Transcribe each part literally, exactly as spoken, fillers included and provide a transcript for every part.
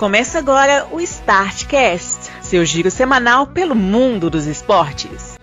Começa agora o Startcast, seu giro semanal pelo mundo dos esportes.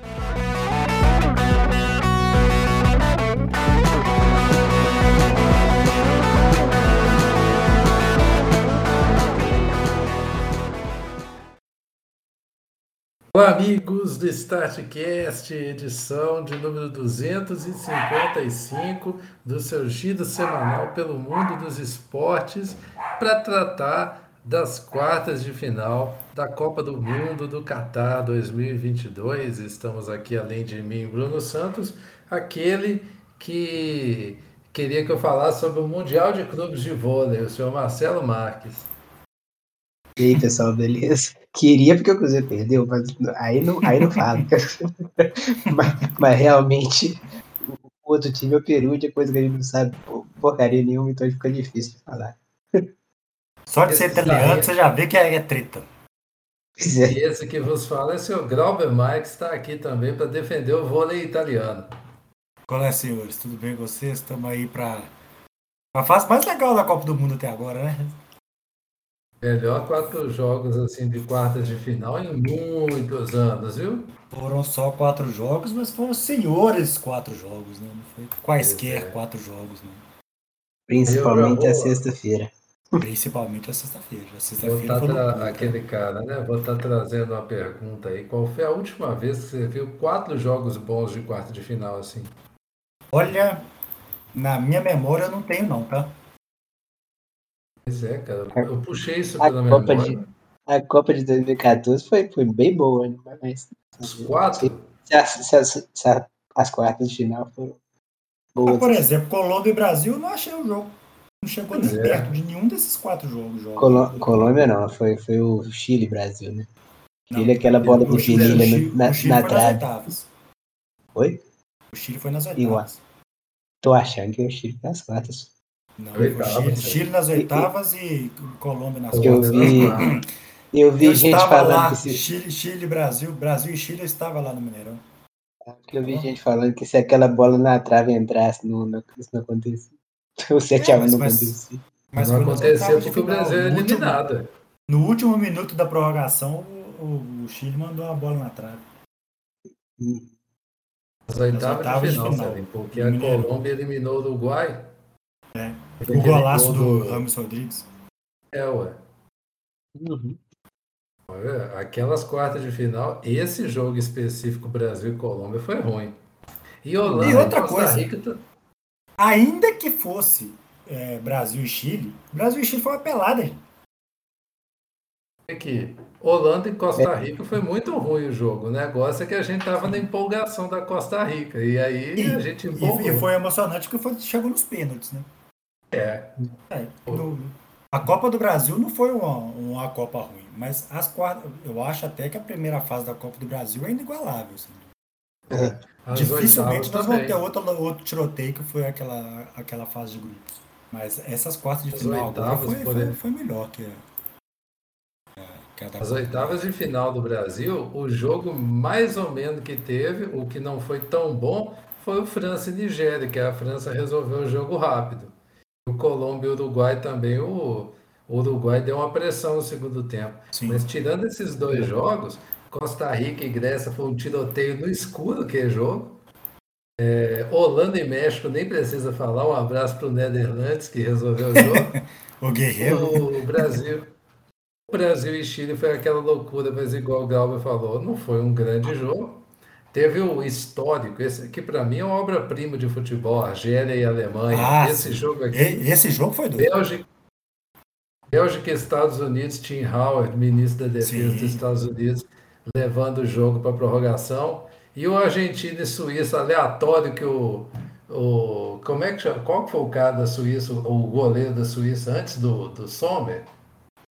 Olá, amigos do Startcast, edição de número duzentos e cinquenta e cinco do seu giro semanal pelo mundo dos esportes, para tratar das quartas de final da Copa do Mundo do Catar dois mil e vinte e dois. Estamos aqui, além de mim, Bruno Santos, aquele que queria que eu falasse sobre o Mundial de Clubes de Vôlei, o senhor Marcelo Marques. E aí, pessoal, beleza? Queria porque o Cruzeiro perdeu, mas aí não, aí não falo. mas, mas realmente, o outro time é o Peru, de coisa que a gente não sabe porcaria nenhuma, então fica difícil de falar. Só de ser italiano, você já vê que é, é treta. E esse que vos fala é o senhor Grauber Mike, que está aqui também para defender o vôlei italiano. Olá, senhores, tudo bem com vocês? Estamos aí para a fase mais legal da Copa do Mundo até agora, né? Melhor quatro jogos assim de quartas de final em muitos anos, viu? Foram só quatro jogos, mas foram senhores quatro jogos, né? Não foi quaisquer é. quatro jogos, né? Principalmente a sexta-feira. Principalmente a sexta-feira. A sexta-feira vou tá tra- bom, aquele cara, né? Vou estar tá trazendo uma pergunta aí. Qual foi a última vez que você viu quatro jogos bons de quarta de final assim? Olha, na minha memória eu não tenho não, tá? Pois é, cara. Eu puxei isso pela a memória. Copa de, a Copa de dois mil e catorze foi, foi bem boa, mas... Os quatro? Se, se, se, se, se, as quartas de final foram boas. Mas, por exemplo, Colômbia e Brasil eu não achei o jogo. Não chegou nem perto de nenhum desses quatro jogos. jogos. Colô- Colômbia não, foi, foi o Chile e Brasil, né? Não, Chile, aquela bola do Perilha na, na trave. Oi? O Chile foi nas oitavas. Tô achando que o Chile foi nas quartas. Não, oitavas, Chile, Chile nas oitavas e, e, e Colômbia nas quartas. Eu vi, eu vi eu gente falando lá, que se... Chile, Chile, Brasil, Brasil e Chile, eu estava lá no Mineirão. Eu vi ah. gente falando que se aquela bola na trave entrasse, não, não, isso não acontecia. O sete é, mas, não aconteceu. Mas não aconteceu porque o Brasil é eliminado. No último minuto da prorrogação, o, o Chile mandou uma bola na trave. As oitavas de final, porque a Colômbia eliminou o Uruguai. É. O golaço do, do Ramos Rodrigues. É, ué. Uhum. Olha, aquelas quartas de final, esse jogo específico Brasil e Colômbia foi ruim. E Holanda e outra coisa. Rica, ainda que fosse é, Brasil e Chile, Brasil e Chile foi uma pelada, gente. É que Holanda e Costa Rica foi muito ruim o jogo. O negócio é que a gente tava na empolgação da Costa Rica. E aí e, a gente empolgou. E foi emocionante porque foi, chegou nos pênaltis, né? É. é no, a Copa do Brasil não foi uma, uma Copa ruim, mas as quartas, eu acho até que a primeira fase da Copa do Brasil é ainda igualável, assim. É, dificilmente nós vamos ter outro, outro tiroteio que foi aquela, aquela fase de grupos. Mas essas quartas de as final foi, foi, foi melhor que a, que a da as oitavas de final do Brasil. O jogo mais ou menos que teve, o que não foi tão bom, foi o França e Nigéria, que a França resolveu o jogo rápido. O Colômbia e o Uruguai também, o, o Uruguai deu uma pressão no segundo tempo. Sim. Mas tirando esses dois jogos, Costa Rica e Grécia foi um tiroteio no escuro, que é jogo. É, Holanda e México, nem precisa falar. Um abraço para o Netherlands, que resolveu o jogo. O guerreiro. O Brasil, o Brasil e Chile foi aquela loucura, mas igual o Galber falou, não foi um grande jogo. Teve o histórico, esse aqui para mim é uma obra-prima de futebol, Argélia e Alemanha. Ah, esse jogo aqui. Esse jogo foi doido. Bélgica. Bélgica e Estados Unidos, Tim Howard, ministro da Defesa Sim. dos Estados Unidos, levando o jogo para a prorrogação. E o Argentina e Suíça, aleatório que o, o... Como é que chama? Qual que foi o cara da Suíça, o goleiro da Suíça antes do, do Sommer?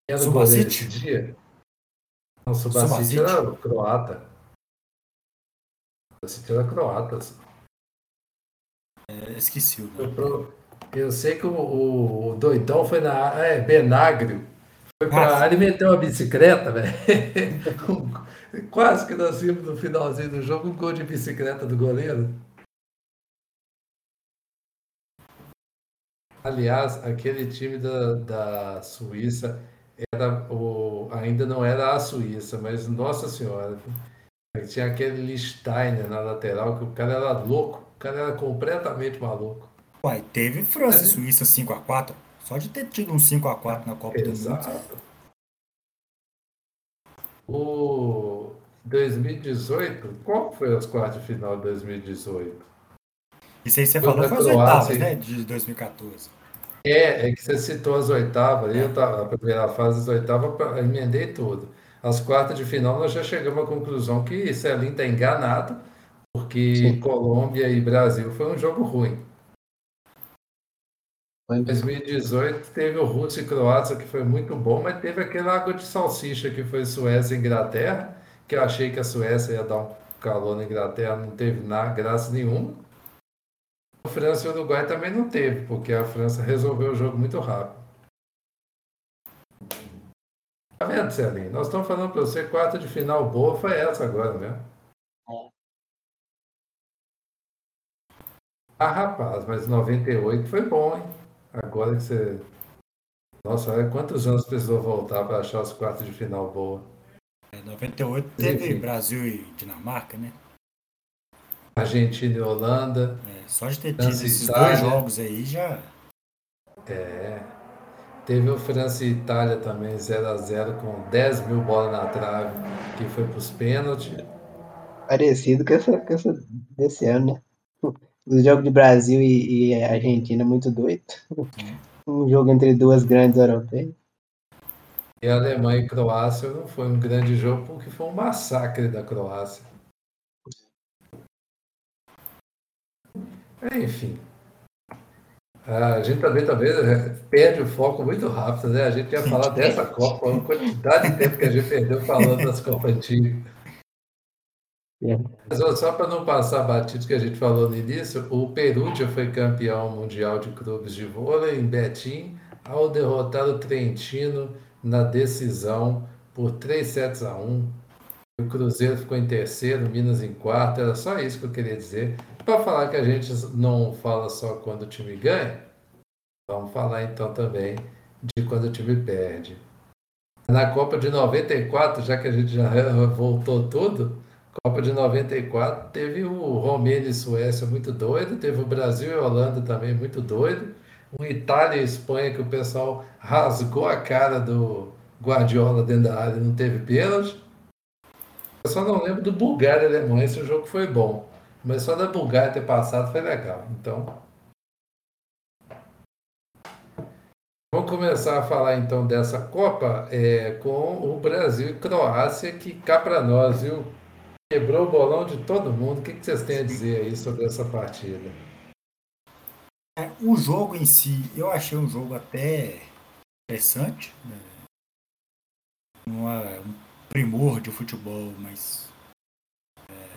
Era o goleiro desse dia? Não, o Subasic era o croata. O Subasic era croata. É, esqueci o eu, eu sei que o, o, o doidão foi na... É, Benagrio. Foi pra Nossa. área e meteu uma bicicleta, velho. Quase que nós vimos no finalzinho do jogo um gol de bicicleta do goleiro. Aliás, aquele time da, da Suíça era o, ainda não era a Suíça, mas nossa senhora, tinha aquele Lichsteiner na lateral, que o cara era louco, o cara era completamente maluco. Uai, teve França e Suíça cinco a quatro, só de ter tido um cinco a quatro na Copa Exato. do Mundo. O dois mil e dezoito, qual foi as quartas de final de dois mil e dezoito? Isso aí você foi falou foi as oitavas, né, de dois mil e catorze. É, é que você citou as oitavas, é. eu tava na primeira fase das oitavas, emendei tudo. As quartas de final nós já chegamos à conclusão que Celinho está enganado, porque Sim. Colômbia e Brasil foi um jogo ruim. Em dois mil e dezoito teve o Rússia e Croácia, que foi muito bom, mas teve aquela água de salsicha que foi Suécia e Inglaterra, que eu achei que a Suécia ia dar um calor na Inglaterra, não teve nada, graça nenhuma. A França e o Uruguai também não teve, porque a França resolveu o jogo muito rápido. Tá vendo, Celinho? Nós estamos falando para você, quarta de final boa foi essa agora, né? Ah, rapaz, mas noventa e oito foi bom, hein? Agora que você... Nossa, olha quantos anos precisou voltar para achar as quartas de final boa. É, noventa e oito teve Enfim. Brasil e Dinamarca, né? Argentina e Holanda. É, só de ter tido esses Itália. dois jogos aí já. É. Teve o França e Itália também, zero a zero, com dez mil bolas na trave, que foi pros pênaltis. Parecido com essa, com essa desse ano, né? Os jogos de Brasil e, e Argentina muito doido. Um jogo entre duas grandes europeias. E a Alemanha e Croácia não foi um grande jogo, porque foi um massacre da Croácia. Enfim, a gente também, também perde o foco muito rápido, né? A gente ia falar dessa Copa, uma quantidade de tempo que a gente perdeu falando das Copas antigas. Mas só para não passar batido que a gente falou no início, o Peru já foi campeão mundial de clubes de vôlei em Betim, ao derrotar o Trentino na decisão por três sets a um. O Cruzeiro ficou em terceiro, Minas em quarto, era só isso que eu queria dizer. Para falar que a gente não fala só quando o time ganha, vamos falar então também de quando o time perde. Na Copa de noventa e quatro, já que a gente já voltou tudo, Copa de noventa e quatro teve o Romênia e Suécia muito doido, teve o Brasil e Holanda também muito doido, o Itália e Espanha que o pessoal rasgou a cara do Guardiola dentro da área e não teve pênalti. Eu só não lembro do Bulgária e Alemanha, esse jogo foi bom. Mas só da Bulgária ter passado foi legal. Então, vamos começar a falar então dessa Copa é, com o Brasil e Croácia, que cá para nós, viu? Quebrou o bolão de todo mundo. O que vocês têm a dizer aí sobre essa partida? É, o jogo em si, eu achei um jogo até interessante. Né? Uma... primor de futebol, mas é,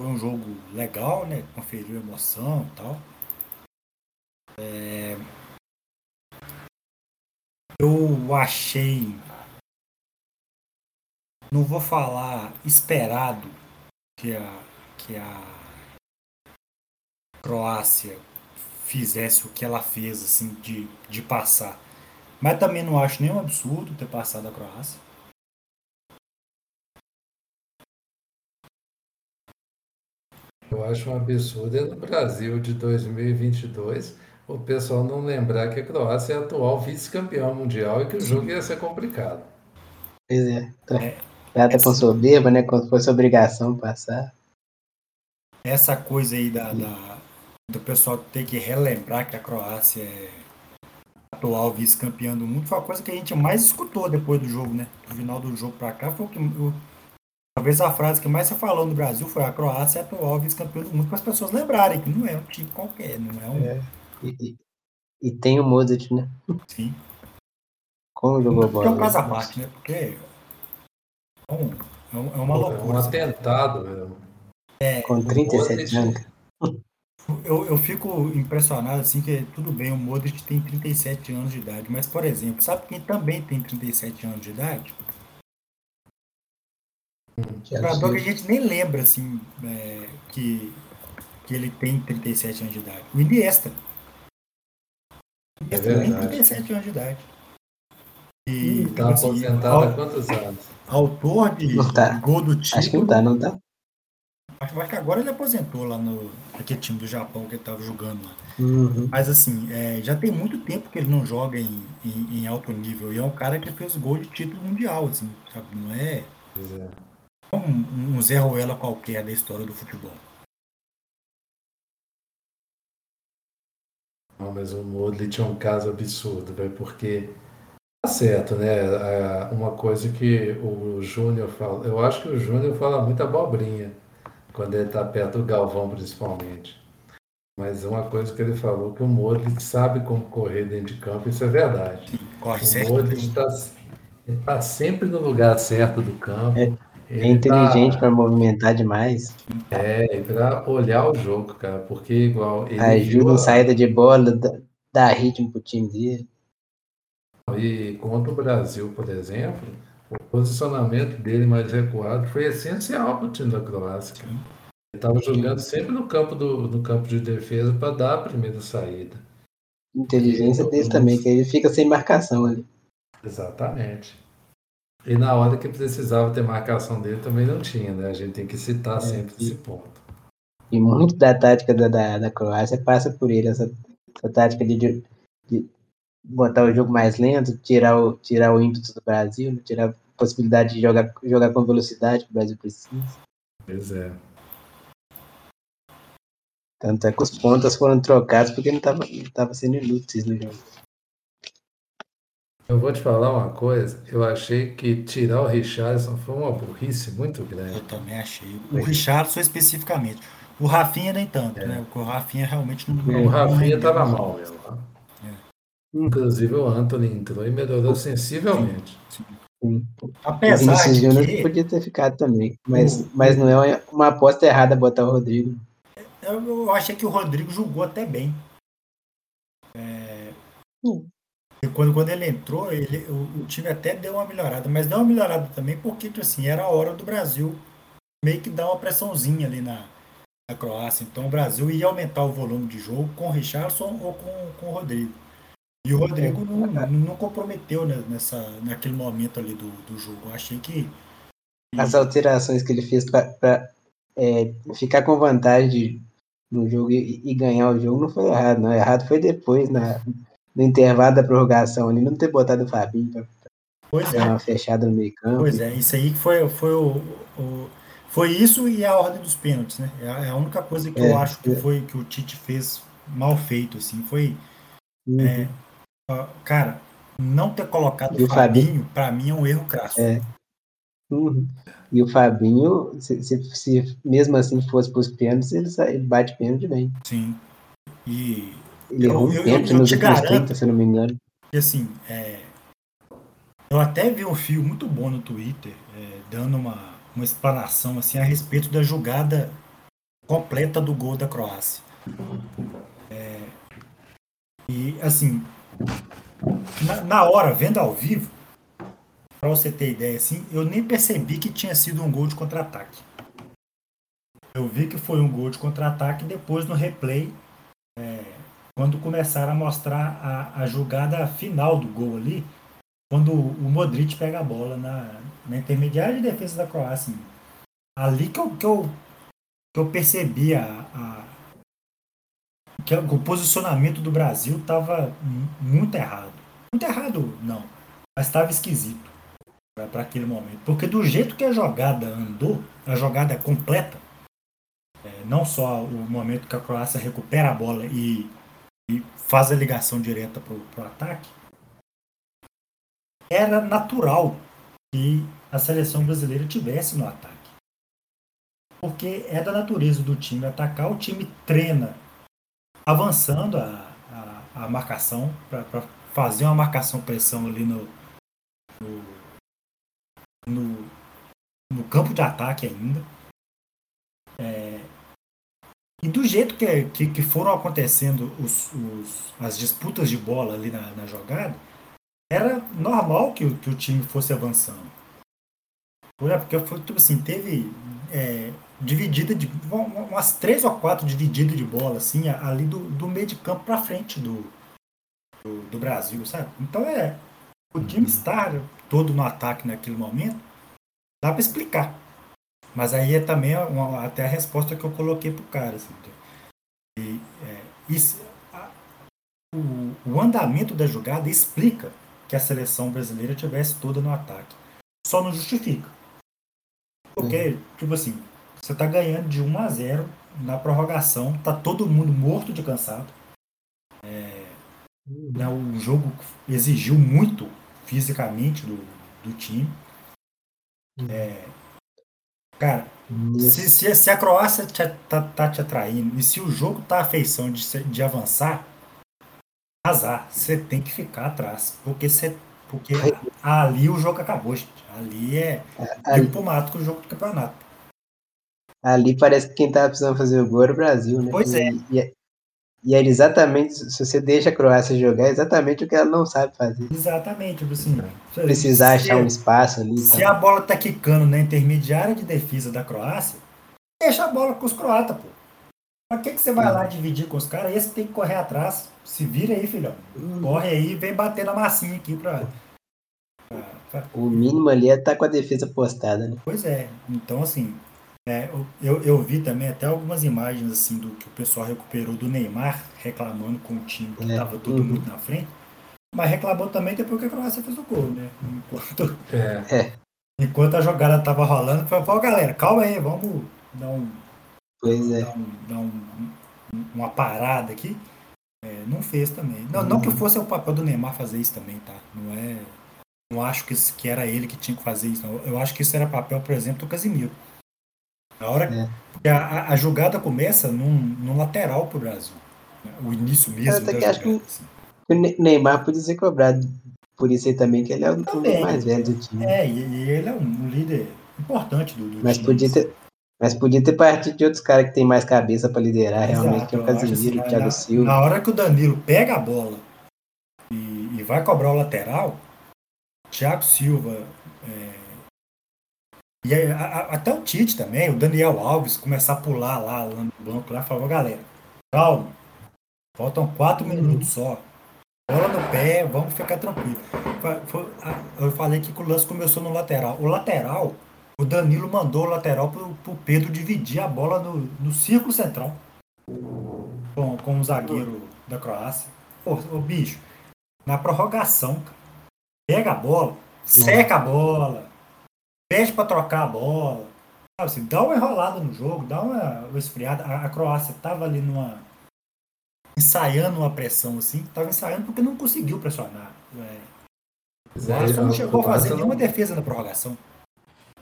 foi um jogo legal, né? Conferiu emoção e tal. É, eu achei, não vou falar esperado que a, que a Croácia fizesse o que ela fez, assim, de, de passar. Mas também não acho nenhum absurdo ter passado a Croácia. Eu acho um absurdo é no Brasil de dois mil e vinte e dois o pessoal não lembrar que a Croácia é a atual vice-campeão mundial e que o jogo ia ser complicado. Pois é. é Trata com soberba, né? Quando fosse obrigação passar. Essa coisa aí da, da, do pessoal ter que relembrar que a Croácia é a atual vice-campeã do mundo foi a coisa que a gente mais escutou depois do jogo, né? Do final do jogo pra cá foi o que... O, Talvez a frase que mais se falou no Brasil foi a Croácia é atual vice-campeão do mundo, para as pessoas lembrarem que não é um time qualquer, não é um... É. E, e, e tem o Modrić, né? Sim. Como jogou a bola. É um caso à parte, né? Porque é, um, é, um, é uma loucura. É um atentado, velho. É, com trinta e sete anos. Eu, eu fico impressionado, assim, que tudo bem, o Modrić tem trinta e sete anos de idade, mas, por exemplo, sabe quem também tem trinta e sete anos de idade? Um jogador que a gente nem lembra assim, é, que, que ele tem trinta e sete anos de idade. O Iniesta. O Iniesta é tem trinta e sete anos de idade. E Tá aposentado há quantos anos? Autor de tá. gol do Tite. Acho que não tá, não tá? Acho que agora ele aposentou lá no aquele time do Japão que ele estava jogando lá. Uhum. Mas assim, é, já tem muito tempo que ele não joga em, em, em alto nível. E é um cara que fez gol de título mundial, assim, sabe? Não é, é. Um, um Zé Ruela qualquer da história do futebol. Não, mas o Modrić é um caso absurdo, velho, porque tá certo, né? Uma coisa que o Júnior fala, eu acho que o Júnior fala muita abobrinha quando ele está perto do Galvão, principalmente. Mas uma coisa que ele falou, que o Modrić sabe como correr dentro de campo, isso é verdade. Corre certo. O Modrić está tá sempre no lugar certo do campo. É, é inteligente tá, para movimentar demais. É, e para olhar o jogo, cara, porque igual... Ele ajuda joga, em saída de bola, dá ritmo para o time dele. E contra o Brasil, por exemplo... O posicionamento dele mais recuado foi essencial para o time da Croácia. Ele estava jogando sempre no campo, do, no campo de defesa para dar a primeira saída. Inteligência dele também, que ele fica sem marcação ali. Exatamente. E na hora que precisava ter marcação dele também não tinha, né? A gente tem que citar é, sempre e, esse ponto. E muito da tática da, da, da Croácia passa por ele, essa, essa tática de... de, de... botar o jogo mais lento, tirar o, tirar o ímpeto do Brasil, tirar a possibilidade de jogar, jogar com velocidade que o Brasil precisa. Pois é. Tanto é que os pontas foram trocados porque não estava sendo inúteis no jogo. Eu vou te falar uma coisa, eu achei que tirar o Richarlison foi uma burrice muito grande. Eu também achei. O é. Richarlison especificamente. O Rafinha nem tanto, é. né? Porque o Rafinha realmente não... O não Rafinha estava mal, mesmo. Inclusive o Antony entrou e melhorou sensivelmente. Sim, sim. Apesar de que... podia ter ficado também, mas, uhum. mas não é uma aposta errada botar o Rodrigo. Eu, eu achei que o Rodrigo jogou até bem. É... Uhum. E quando, quando ele entrou, ele, o, o time até deu uma melhorada, mas deu uma melhorada também porque assim, era a hora do Brasil meio que dar uma pressãozinha ali na, na Croácia. Então o Brasil ia aumentar o volume de jogo com o Richarlison ou com, com o Rodrigo. E o Rodrigo não, não comprometeu nessa, naquele momento ali do, do jogo. Eu achei que... As alterações que ele fez para é, ficar com vantagem no jogo e, e ganhar o jogo não foi errado, não. Errado foi depois, na, no intervalo da prorrogação ali, não ter botado o Fabinho para dar é. uma fechada no meio campo. Pois é, isso aí que foi, foi, o, o, foi isso e a ordem dos pênaltis, né? É a única coisa que é, eu acho que, foi, que o Tite fez mal feito, assim, foi... Uhum. É, cara, não ter colocado e o Fabinho, Fabinho pra mim é um erro crasso. É. Uhum. E o Fabinho, se, se, se mesmo assim fosse pros pênaltis, ele, ele bate pênalti bem. Sim. E ele errou um pênalti nos últimos trinta, se não me engano. E assim, é, eu até vi um fio muito bom no Twitter, é, dando uma, uma explanação assim, a respeito da jogada completa do gol da Croácia. É, e assim. Na, na hora, vendo ao vivo, pra você ter ideia assim, eu nem percebi que tinha sido um gol de contra-ataque. Eu vi que foi um gol de contra-ataque depois no replay, é, quando começaram a mostrar a, a jogada final do gol ali, quando o, o Modrić pega a bola na, na intermediária de defesa da Croácia. Assim, ali que eu, que eu, que eu percebi a, a que o posicionamento do Brasil estava muito errado. Muito errado, não. Mas estava esquisito para aquele momento. Porque do jeito que a jogada andou, a jogada completa, é, não só o momento que a Croácia recupera a bola e, e faz a ligação direta para o ataque, era natural que a seleção brasileira tivesse no ataque. Porque é da natureza do time atacar, o time treina avançando a, a, a marcação, para fazer uma marcação-pressão ali no, no, no, no campo de ataque ainda. É, e do jeito que, que, que foram acontecendo os, os, as disputas de bola ali na, na jogada, era normal que, que o time fosse avançando. Porque foi, tipo assim, teve... É, dividida de umas três ou quatro divididas de bola assim ali do, do meio de campo para frente do, do do Brasil, sabe? Então é o time estar todo no ataque naquele momento, dá para explicar. Mas aí é também uma, até a resposta que eu coloquei para o cara. Assim, e, é, isso, a, o, o andamento da jogada explica que a seleção brasileira tivesse toda no ataque. Só não justifica. Porque, uhum. tipo assim, você está ganhando de um a zero na prorrogação, tá todo mundo morto de cansado. É, uhum. né, o jogo exigiu muito fisicamente do, do time. Uhum. É, cara, se, se, se a Croácia te, tá, tá te atraindo e se o jogo tá a feição de, de avançar, azar, você tem que ficar atrás, porque, cê, porque ali o jogo acabou, gente. Ali é diplomático o jogo do campeonato. Ali parece que quem tava precisando fazer o gol era o Brasil, né? Pois é. E, e, e era exatamente, se você deixa a Croácia jogar, é exatamente o que ela não sabe fazer. Exatamente, tipo assim. Precisar achar um espaço ali. Se tá. A bola tá quicando na intermediária de defesa da Croácia, deixa a bola com os croatas, pô. Pra que, que você vai ah. lá dividir com os caras? Esse tem que correr atrás. Se vira aí, filhão. Hum. Corre aí e vem bater na massinha aqui pra... pra, pra... O mínimo ali é estar tá com a defesa postada, né? Pois é. Então, assim, é, eu, eu vi também até algumas imagens, assim, do que o pessoal recuperou do Neymar reclamando com o time que é. tava todo uhum. mundo na frente. Mas reclamou também depois que a Croácia fez o gol, né? Enquanto, é. enquanto a jogada tava rolando, foi, pô, galera, calma aí, vamos dar um... Pois é. Dar, um, dar um, uma parada aqui. É, não fez também. Não, uhum. não que fosse o papel do Neymar fazer isso também, tá? Não é. Não acho que, isso, que era ele que tinha que fazer isso, não. Eu acho que isso era papel, por exemplo, do Casemiro. Na hora é. que a, a jogada começa num, num lateral pro Brasil. Né? O início mesmo. Eu até da que jogada, acho que assim. O Neymar podia ser cobrado por isso aí também, que ele é o também, mais velho do time. É, e, e ele é um, um líder importante do, do Mas time. Mas podia ter. Mas podia ter partido de outros caras que tem mais cabeça para liderar, exato, realmente, que é o Casemiro, o Thiago Silva. Na hora que o Danilo pega a bola e, e vai cobrar o lateral, Thiago Silva, é, e aí, a, a, até o Tite também, o Daniel Alves, começar a pular lá, lá no banco, lá, falou, galera, calma, faltam quatro minutos só, bola no pé, vamos ficar tranquilo. Eu falei que o lance começou no lateral. O lateral... O Danilo mandou o lateral pro, pro Pedro dividir a bola no, no círculo central com, com o zagueiro da Croácia. Ô, ô bicho, na prorrogação, cara, pega a bola, seca a bola, pede pra trocar a bola, sabe, assim, dá uma enrolada no jogo, dá uma, uma esfriada. A, a Croácia tava ali numa ensaiando uma pressão assim, tava ensaiando porque não conseguiu pressionar. É. A não chegou a fazer nenhuma defesa na prorrogação.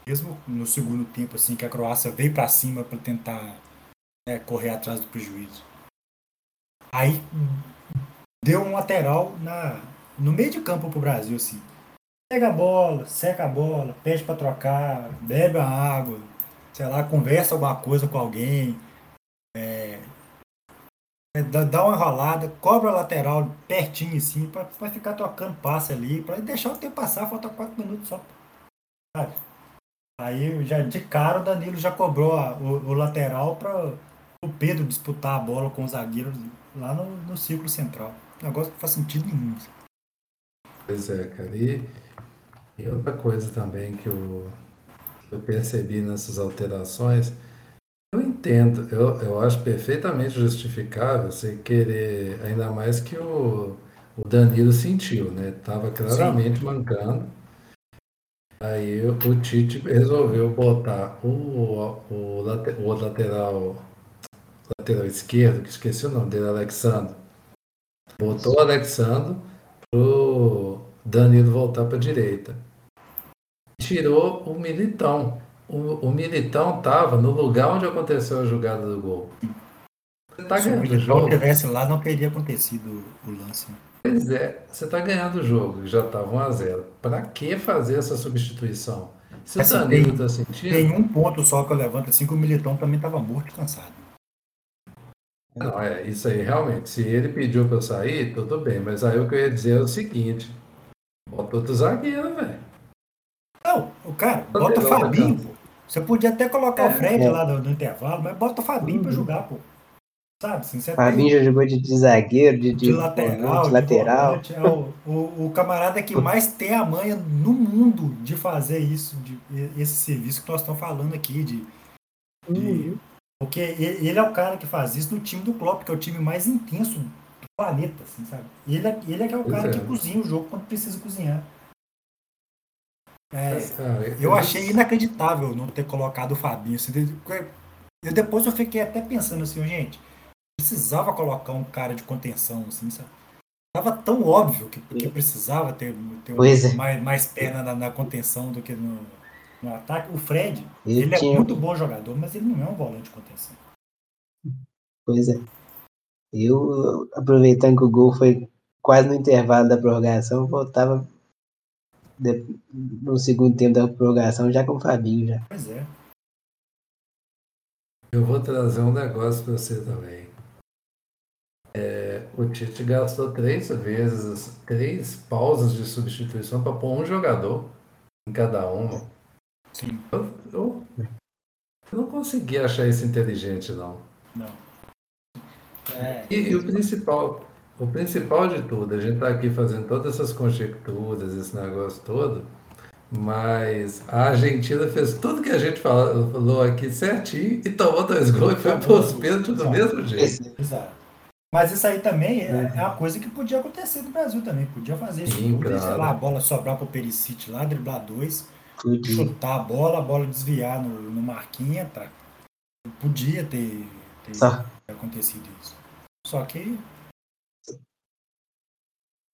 Mesmo no segundo tempo, assim, que a Croácia veio para cima para tentar, né, correr atrás do prejuízo. Aí deu um lateral na, no meio de campo pro Brasil, assim. Pega a bola, seca a bola, pede para trocar, bebe a água, sei lá, conversa alguma coisa com alguém, é, é, dá uma enrolada, cobra a lateral pertinho, assim, para ficar trocando passe ali, para deixar o tempo passar, falta quatro minutos só. Sabe? Aí, já de cara, o Danilo já cobrou a, o, o lateral para o Pedro disputar a bola com o zagueiro lá no, no círculo central. Um negócio que não faz sentido nenhum. Pois é, cara. E, e outra coisa também que eu, que eu percebi nessas alterações, eu entendo, eu, eu acho perfeitamente justificável você querer, ainda mais que o, o Danilo sentiu, né? Estava claramente Sim. mancando. Aí o Tite resolveu botar o, o, o, o lateral, lateral esquerdo, que esqueci o nome dele, Alexandre. Botou o Alexandre pro Danilo voltar para a direita. Tirou o Militão. O, o Militão tava no lugar onde aconteceu a jogada do gol. Você tá Se ganhando o Militão estivesse lá, não teria acontecido o lance, né? Pois é, você tá ganhando o jogo, já tava um a zero. Pra que fazer essa substituição? Se essa o Danilo tem, tá sentindo... Tem um ponto só que eu levanto, assim, que o Militão também tava morto cansado. Não, é, isso aí, realmente. Se ele pediu pra eu sair, tudo bem. Mas aí o que eu ia dizer é o seguinte. Bota outro zagueiro, velho. Não, o cara, bota o Fabinho, pô. Você podia até colocar é, o Fred é. lá no, no intervalo, mas bota o Fabinho uhum. pra jogar, pô. Sabe, assim, você Fabinho tem... já jogou de, de zagueiro, de, de, de lateral. De lateral. De volante, é o, o, o camarada que mais tem a manha no mundo de fazer isso, de, esse serviço que nós estamos falando aqui. De, de, uhum. Porque ele é o cara que faz isso no time do Klopp, que é o time mais intenso do planeta. Assim, sabe? Ele, ele é que é o pois cara é. que cozinha o jogo quando precisa cozinhar. É, Mas, cara, eu, eu achei inacreditável não ter colocado o Fabinho. Assim, eu, depois eu fiquei até pensando assim, gente... precisava colocar um cara de contenção, assim, sabe? Tava tão óbvio que, que precisava ter, ter um, mais, mais perna na, na contenção do que no, no ataque. O Fred, ele, ele tinha... é muito bom jogador, mas ele não é um volante de contenção. Pois é. Eu, aproveitando que o gol foi quase no intervalo da prorrogação, voltava de, no segundo tempo da prorrogação já com o Fabinho. Já. Pois é. Eu vou trazer um negócio pra você também. É, o Tite gastou três vezes, três pausas de substituição para pôr um jogador em cada uma. Sim. Eu, eu, eu não consegui achar isso inteligente, não. Não. É. E, e o principal, o principal de tudo, a gente está aqui fazendo todas essas conjecturas, esse negócio todo, mas a Argentina fez tudo que a gente falou, falou aqui certinho e tomou dois gols e foi para os pênaltis do mesmo jeito. Exato. Mas isso aí também é, é uma coisa que podia acontecer no Brasil também. Podia fazer isso. Sim, podia, sei lá, a bola sobrar pro Perisic lá, driblar dois, Sim. chutar a bola, a bola desviar no, no Marquinhos, tá? Podia ter, ter Só. acontecido isso. Só que...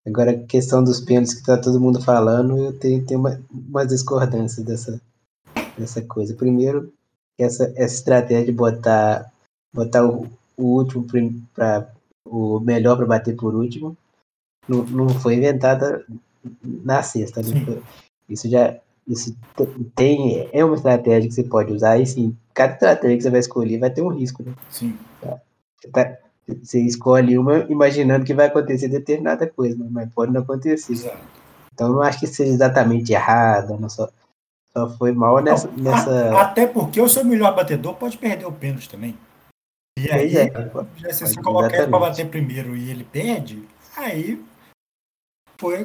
Agora, a questão dos pênaltis que tá todo mundo falando, eu tenho, tenho uma, uma discordância dessa, dessa coisa. Primeiro, essa, essa estratégia de botar, botar o, o último para... o melhor para bater por último, não, não foi inventada na sexta. Né? Isso já isso tem, é uma estratégia que você pode usar, e sim, cada estratégia que você vai escolher vai ter um risco. Né? Sim. Você, tá, você escolhe uma imaginando que vai acontecer determinada coisa, mas pode não acontecer. Exato. Então não acho que seja exatamente errado, não só, só foi mal nessa, não, nessa... Até porque o seu melhor batedor pode perder o pênalti também. E aí, é, já se você colocar ele pra bater primeiro e ele perde, aí foi,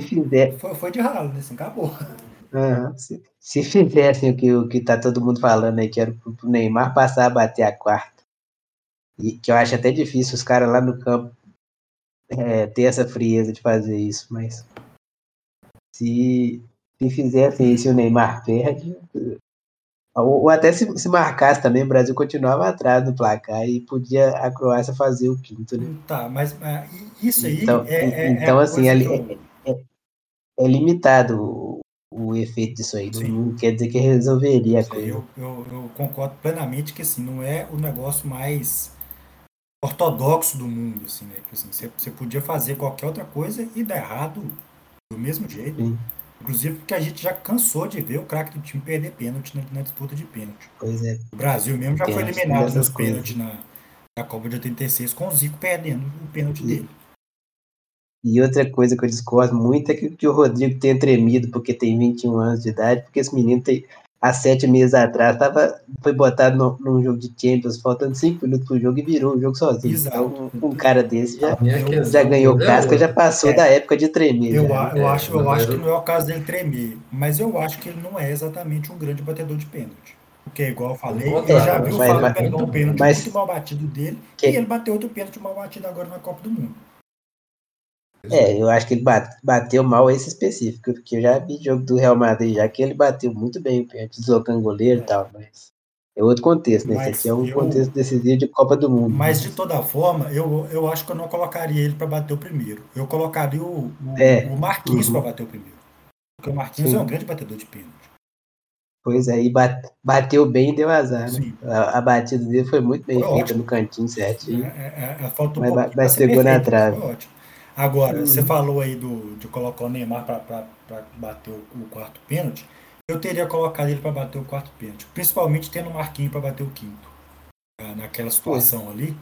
fizer... foi, foi de ralo, né? Assim, acabou. Uhum. Se, se fizessem o que, o que tá todo mundo falando aí, que era pro, pro Neymar passar a bater a quarta, e que eu acho até difícil os caras lá no campo é, ter essa frieza de fazer isso, mas se, se fizessem isso e o Neymar perde... Ou até se, se marcasse também, o Brasil continuava atrás no placar e podia a Croácia fazer o quinto, né? Tá, mas isso aí então, é... Então, é assim, é, que... é, é limitado o, o efeito disso aí. Sim. Não quer dizer que resolveria a coisa. Eu, eu, eu concordo plenamente que, assim, não é o negócio mais ortodoxo do mundo, assim, né? Assim, você, você podia fazer qualquer outra coisa e dar errado do mesmo jeito. Sim. Inclusive porque a gente já cansou de ver o craque do time perder pênalti na, na disputa de pênalti. Pois é. O Brasil mesmo já pênalti, foi eliminado nos pênaltis na, na Copa de oitenta e seis, com o Zico perdendo o pênalti e, dele. E outra coisa que eu discordo muito é que, que o Rodrigo tenha tremido porque tem vinte e um anos de idade, porque esse menino tem, há sete meses atrás tava, foi botado no, num jogo de Champions, faltando cinco minutos pro jogo e virou o jogo sozinho. Exato. Então um cara desse já, eu, já ganhou eu, casca, já passou é, da época de tremer. Eu, já, eu, é, acho, eu acho que não é o caso dele tremer, mas eu acho que ele não é exatamente um grande batedor de pênalti. Porque, igual eu falei, eu claro, já vi o Fábio pegar um pênalti mas, muito mal batido dele que... e ele bateu outro pênalti mal batido agora na Copa do Mundo. É, eu acho que ele bate, bateu mal esse específico, porque eu já vi jogo do Real Madrid já que ele bateu muito bem, deslocando goleiro e é. tal, mas é outro contexto, né? Mas esse aqui é um eu, contexto decisivo de Copa do Mundo. Mas, né? De toda forma, eu, eu acho que eu não colocaria ele para bater o primeiro. Eu colocaria o, o, é. o Marquinhos uhum. para bater o primeiro. Porque o Marquinhos Sim. é um grande batedor de pênalti. Pois é, e bate, bateu bem e deu azar, né? A, a batida dele foi muito bem foi feita ótimo. no cantinho certinho. É, é, é, falta um mas pouco, mas pegou na trave. Foi ótimo. Agora, você falou aí do, de colocar o Neymar para bater o, o quarto pênalti. Eu teria colocado ele para bater o quarto pênalti, principalmente tendo o Marquinhos para bater o quinto, tá? Naquela situação ali,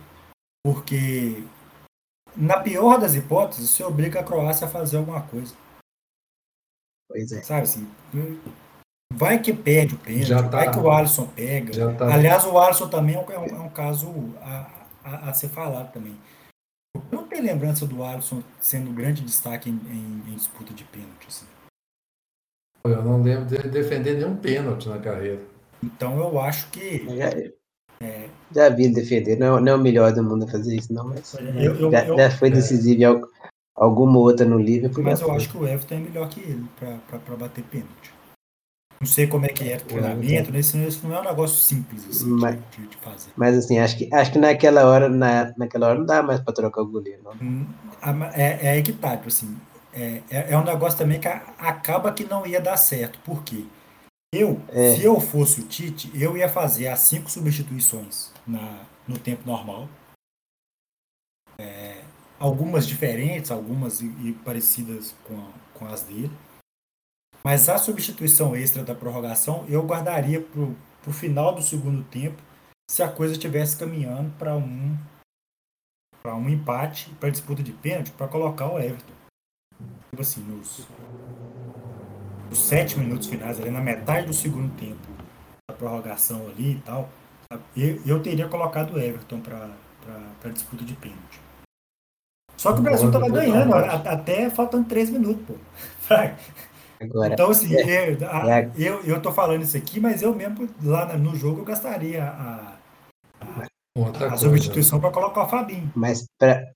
porque na pior das hipóteses, você obriga a Croácia a fazer alguma coisa. Pois é. Sabe assim? Vai que perde o pênalti, tá, vai que o Alisson pega. Tá. Aliás, o Alisson também é um, é um caso a, a, a ser falado também. Não tem lembrança do Alisson sendo um grande destaque em, em, em disputa de pênalti. Assim. Eu não lembro dele defender nenhum pênalti na carreira. Então eu acho que... Já, é, já vi ele defender. Não, não é o melhor do mundo a fazer isso, não. Mas eu, eu, já, eu, já foi decisivo é, em alguma outra no Liverpool. Mas eu foi. acho que o Everton é melhor que ele para bater pênalti. Não sei como é que é o treinamento, né? Isso não é um negócio simples assim, mas, de, de fazer. Mas assim, acho que, acho que naquela, hora, na, naquela hora não dá mais para trocar o goleiro. Não. É, é aí que tá, tipo assim, é, é, é um negócio também que acaba que não ia dar certo. Por quê? Eu, é. se eu fosse o Tite, eu ia fazer as cinco substituições na, no tempo normal. É, algumas diferentes, algumas e, e parecidas com, com as dele. Mas a substituição extra da prorrogação eu guardaria para o final do segundo tempo, se a coisa estivesse caminhando para um, para um empate, para disputa de pênalti, para colocar o Everton. Tipo assim, nos, nos sete minutos finais, ali na metade do segundo tempo, a prorrogação ali e tal, eu, eu teria colocado o Everton para a disputa de pênalti. Só que o Brasil estava ganhando, a, até faltando três minutos, pô. Agora, então, assim, é, eu, a, é, eu, eu tô falando isso aqui, mas eu mesmo, lá no jogo, eu gastaria a, a, outra a substituição para colocar o Fabinho. Mas, para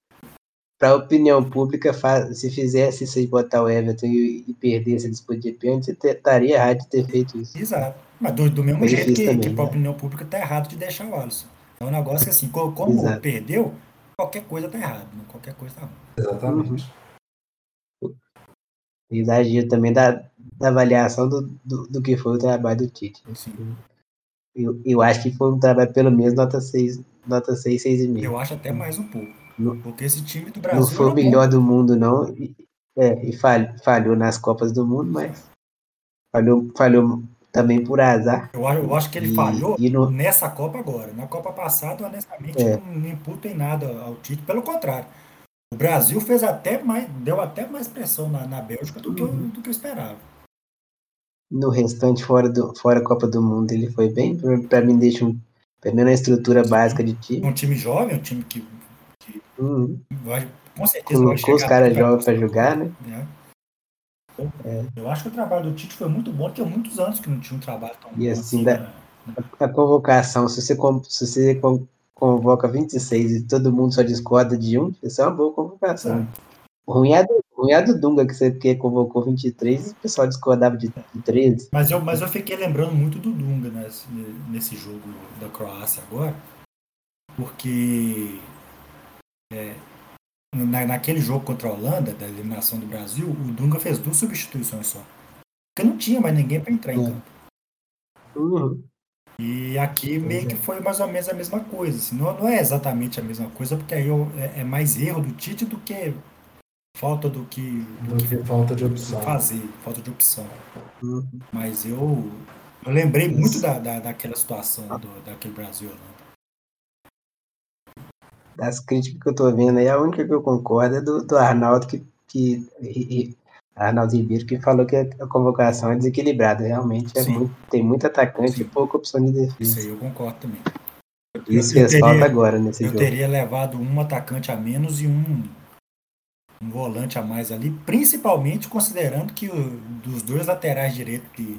a opinião pública, se fizesse isso e botar o Everton e, e perdesse a disputa de pênalti, você estaria errado de ter feito isso. Exato. Mas do, do mesmo Foi jeito que, também, que né? para a opinião pública, tá errado de deixar o Alisson. É um negócio que, assim, como, como perdeu, qualquer coisa tá errado, né? Qualquer coisa tá ruim. Exatamente. Uhum. Exagero também da, da avaliação do, do, do que foi o trabalho do Tite. Sim. Eu, eu acho que foi um trabalho pelo menos nota seis, nota seis, seis vírgula cinco. Eu acho até mais um pouco. No, porque esse time do Brasil... Não foi o melhor do mundo, não. E, é, e falhou, falhou nas Copas do Mundo, mas falhou, falhou também por azar. Eu, eu acho que ele e, falhou e no, nessa Copa agora. Na Copa passada, honestamente, é. não imputa em nada ao Tite. Pelo contrário. O Brasil fez até mais, deu até mais pressão na, na Bélgica do que, eu, do que eu esperava. No restante, fora do, fora Copa do Mundo, ele foi bem. Para mim, deixa um, pelo menos a estrutura básica de time. Um time jovem, um time que, que uhum. vai, com certeza colocou vai chegar... os caras jovens para jogar, né? né? Então, é. Eu acho que o trabalho do Tite foi muito bom, porque há muitos anos que não tinha um trabalho tão bom. E assim, assim da, né? a convocação, se você... Se você convoca vinte e seis e todo mundo só discorda de um, isso é uma boa convocação. O ruim é do, ruim é do Dunga, que você que convocou vinte e três e o pessoal discordava de treze. Mas eu, mas eu fiquei lembrando muito do Dunga nesse, nesse jogo da Croácia agora, porque é, na, naquele jogo contra a Holanda, da eliminação do Brasil, o Dunga fez duas substituições só. Porque não tinha mais ninguém para entrar em campo. Uhum. E aqui meio que foi mais ou menos a mesma coisa. Assim. Não, não é exatamente a mesma coisa, porque aí eu, é, é mais erro do Tite do que falta do que, do do que, que falta de opção. Fazer, falta de opção. Uhum. Mas eu, eu lembrei Isso. muito da, da, daquela situação, do, daquele Brasil. Né? Das críticas que eu tô vendo aí, a única que eu concordo é do, do Arnaldo, que, que, e, Arnaldo Ribeiro, que falou que a convocação é desequilibrada. Realmente é muito, tem muito atacante Sim. e pouca opção de defesa. Isso aí eu concordo também. Isso fez falta agora nesse eu jogo. Eu teria levado um atacante a menos e um, um volante a mais ali, principalmente considerando que o, dos dois laterais direitos que,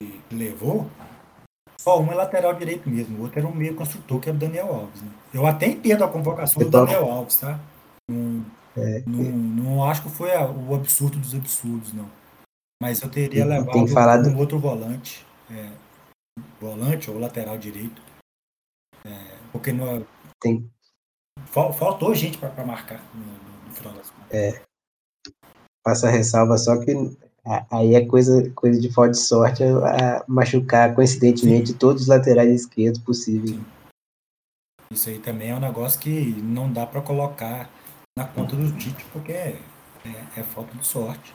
que levou, só um é lateral direito mesmo. O outro era um meio construtor, que era o Daniel Alves. Né? Eu até entendo a convocação do Daniel Alves, tá? Um, É. Não, não acho que foi a, o absurdo dos absurdos, não. Mas eu teria não levado falado... um outro volante, é, volante ou lateral direito, é, porque não tem fal, faltou gente para marcar no, no, no final das contas. É. Faço a ressalva só que a, aí é coisa, coisa de falta de sorte a, a machucar coincidentemente Sim. todos os laterais esquerdos possíveis. Sim. Isso aí também é um negócio que não dá para colocar na conta do Tite, porque é, é, é falta de sorte.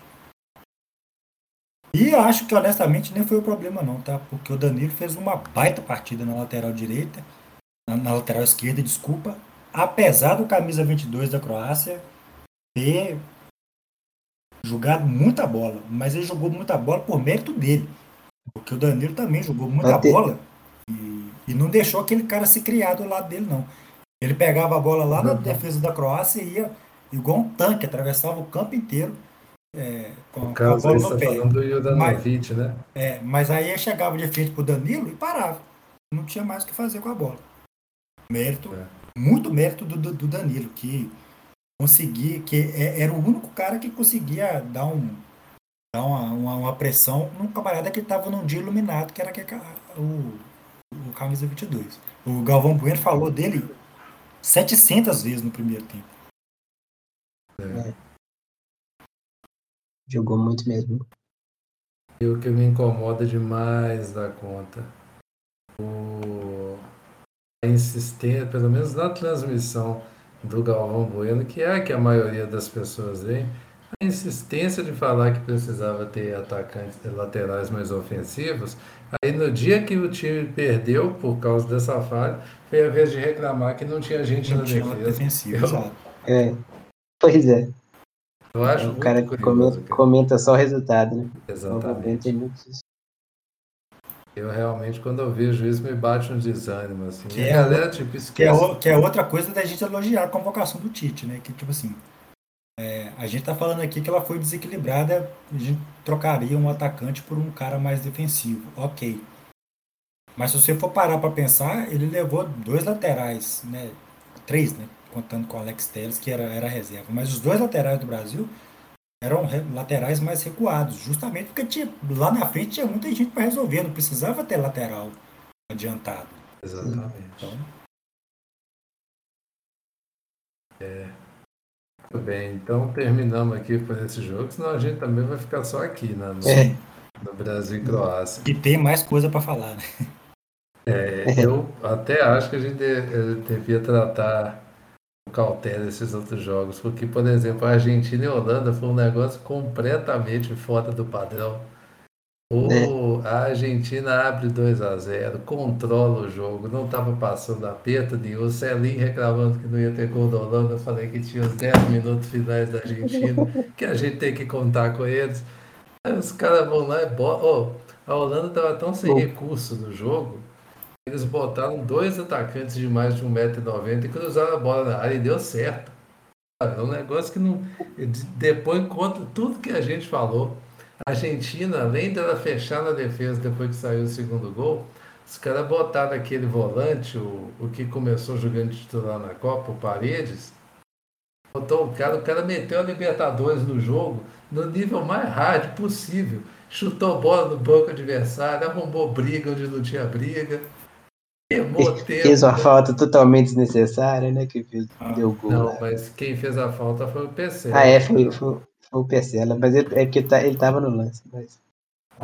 E acho que, honestamente, nem foi o problema não, tá? Porque o Danilo fez uma baita partida na lateral direita, na, na lateral esquerda, desculpa, apesar do camisa vinte e dois da Croácia ter jogado muita bola, mas ele jogou muita bola por mérito dele, porque o Danilo também jogou muita bola e, e não deixou aquele cara se criar do lado dele, não. Ele pegava a bola lá na defesa da Croácia e ia igual um tanque, atravessava o campo inteiro é, com, com a bola no pé. Mas, né? é, mas aí chegava de frente pro Danilo e parava. Não tinha mais o que fazer com a bola. Mérito, é. Muito mérito do, do, do Danilo, que conseguia, que era o único cara que conseguia dar, um, dar uma, uma, uma pressão num camarada que estava num dia iluminado, que era que, o, o Camisa vinte e dois. O Galvão Bueno falou dele setecentas vezes no primeiro tempo. É. Jogou muito mesmo. E o que me incomoda demais da conta, o... a insistência, pelo menos na transmissão do Galvão Bueno, que é a que a maioria das pessoas vê, a insistência de falar que precisava ter atacantes laterais mais ofensivos. Aí no dia que o time perdeu por causa dessa falha, foi a vez de reclamar que não tinha gente não na tinha defesa. Defensiva. Eu... É. Pois é. Eu acho é, o cara que comenta, comenta só o resultado, né? Exatamente. Eu realmente, quando eu vejo isso, me bate um desânimo, assim. Que, é, galera, tipo, que, é, o, que é outra coisa da gente elogiar a convocação do Tite, né? Que, tipo assim, é, a gente tá falando aqui que ela foi desequilibrada, a gente trocaria um atacante por um cara mais defensivo. Ok. Mas se você for parar pra pensar, ele levou dois laterais, né? Três, né? Contando com o Alex Telles, que era, era reserva. Mas os dois laterais do Brasil eram laterais mais recuados, justamente porque tinha, lá na frente tinha muita gente para resolver, não precisava ter lateral adiantado. Exatamente. Então... É. Muito bem, então terminamos aqui por esse jogo, senão a gente também vai ficar só aqui, né, no, é. no Brasil e Croácia. E tem mais coisa para falar, né? É, eu até acho que a gente devia tratar cautela esses outros jogos, porque, por exemplo, a Argentina e a Holanda foi um negócio completamente fora do padrão. O, é. A Argentina abre dois a zero, controla o jogo, não estava passando aperto nenhum. O Celinho reclamando que não ia ter gol da Holanda, eu falei que tinha os dez minutos finais da Argentina, que a gente tem que contar com eles. Aí os caras vão lá e botam. Oh, a Holanda estava tão sem oh. recurso no jogo. Eles botaram dois atacantes de mais de um metro e noventa e cruzaram a bola na área e deu certo. É um negócio que não... Depois conta tudo que a gente falou. A Argentina, além dela fechar na defesa depois que saiu o segundo gol, os caras botaram aquele volante, o, o que começou jogando titular na Copa, o Paredes, botou o cara, o cara meteu a Libertadores no jogo, no nível mais hard possível. Chutou bola no banco adversário, arrumou briga onde não tinha briga. Fez uma falta totalmente desnecessária, né? Que fez, ah, deu gol. Não, lá. Mas quem fez a falta foi o P C. Ah, é, foi, foi, foi o P C. Mas ele, é que tá, ele tava no lance. Mas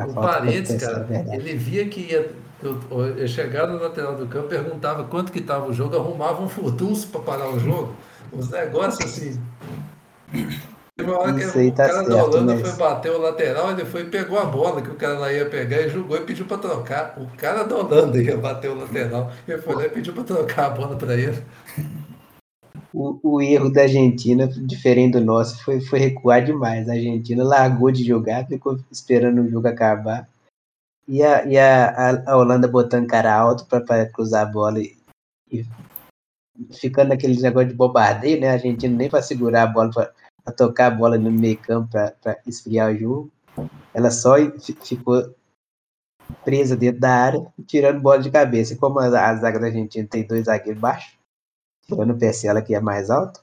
o Paredes, o P C, cara, é ele via que ia. Eu, eu chegava no lateral do campo, perguntava quanto que tava o jogo, arrumava um furdunço pra parar o jogo. Uns negócios assim. Uma hora que ele, tá o cara certo, da Holanda mas... foi bater o lateral, ele foi e pegou a bola que o cara lá ia pegar e jogou e pediu pra trocar. O cara da Holanda ia bater o lateral, ele foi lá e pediu pra trocar a bola pra ele. O, o erro da Argentina, diferente do nosso, foi, foi recuar demais. A Argentina largou de jogar, ficou esperando o jogo acabar. E a, e a, a Holanda botando cara alto pra, pra cruzar a bola e, e ficando naquele negócio de bombardeio, né? A Argentina nem pra segurar a bola, pra, a tocar a bola no meio campo para esfriar o jogo, ela só f- ficou presa dentro da área, tirando bola de cabeça. E como a, a zaga da Argentina tem dois zagueiros baixos, tirando o P S L que é mais alto,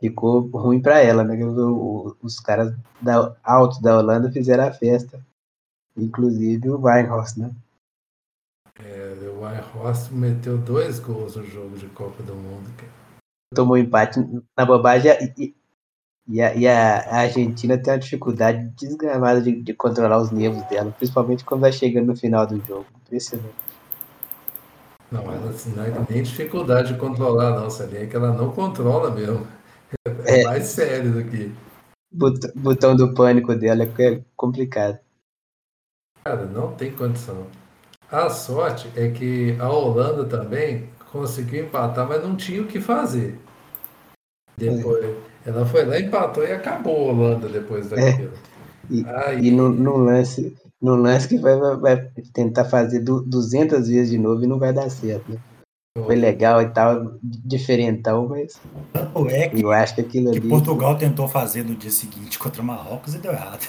ficou ruim para ela, né? O, o, os caras da, altos da Holanda fizeram a festa, inclusive o Weinhorst, né? É, o Weinhorst meteu dois gols no jogo de Copa do Mundo, cara. Tomou empate na bobagem e, e, a, e a Argentina tem uma dificuldade desgramada de, de controlar os nervos dela, principalmente quando vai chegando no final do jogo. Impressionante. Não, ela não é nem dificuldade de controlar, não, Celinha, é que ela não controla mesmo. É, é mais sério do que. Botão, botão do pânico dela é complicado. Cara, não tem condição. A sorte é que a Holanda também conseguiu empatar, mas não tinha o que fazer. Depois, é. Ela foi lá, empatou e acabou a Holanda depois daquilo. É. E, e no, no, lance, no lance que vai, vai, vai tentar fazer duzentas vezes de novo e não vai dar certo. Né? Foi legal e tal, diferentão, mas não, é que, eu acho que aquilo ali... Que Portugal tentou fazer no dia seguinte contra Marrocos e deu errado.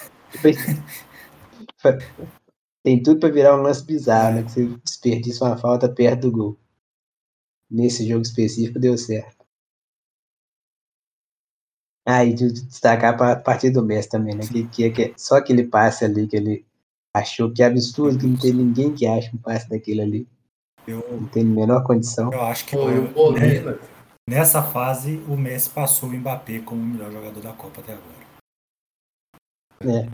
Tem tudo pra virar um lance bizarro, né? Que você desperdiça uma falta perto do gol. Nesse jogo específico deu certo. Ah, e de destacar a partida do Messi também, né? Que, que, que, só aquele passe ali que ele achou, que é absurdo, que não tem ninguém que acha um passe daquele ali. Eu, não tem a menor condição. Eu acho que Pô, eu, eu, né, nessa fase o Messi passou o Mbappé como o melhor jogador da Copa até agora. É.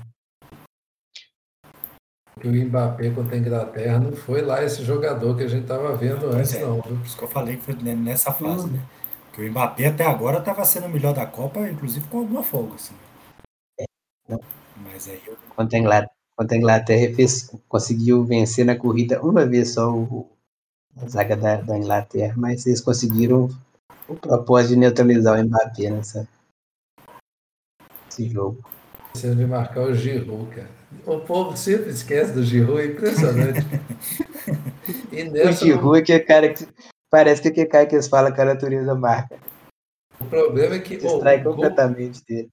E o Mbappé contra a Inglaterra não foi lá esse jogador que a gente estava vendo não, antes, é, não. Por isso que eu falei que foi nessa fase, hum. né? Que o Mbappé até agora estava sendo o melhor da Copa, inclusive com alguma folga, assim. É. Mas aí eu... Contra a Inglaterra. Contra a Inglaterra, fez, conseguiu vencer na corrida uma vez só o, a zaga da, da Inglaterra, mas eles conseguiram o propósito de neutralizar o Mbappé nessa, nesse jogo. Esqueceu de marcar o Giroud, cara. O povo sempre esquece do Giroud, é impressionante. E nessa... O Giroud é que é cara que parece que é cara que eles falam que a natureza marca. O problema é que... Distrai completamente dele.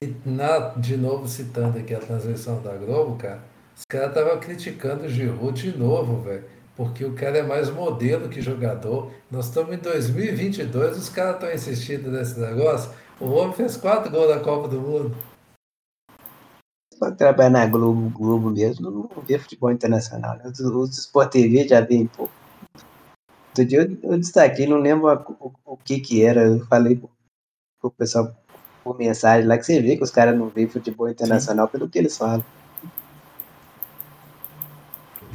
E na, de novo citando aqui a transmissão da Globo, cara, os caras estavam criticando o Giroud de novo, velho, porque o cara é mais modelo que jogador. Nós estamos em dois mil e vinte e dois, os caras estão insistindo nesse negócio. O homem fez quatro gols na Copa do Mundo. Só trabalhar na Globo, Globo mesmo, não vê futebol internacional, né? Os Sport T V já vem pouco. Outro dia eu, eu destaquei, não lembro a, o, o que que era, eu falei pro, pro pessoal... Por mensagem lá que você vê que os caras não veem futebol internacional. Sim. Pelo que eles falam.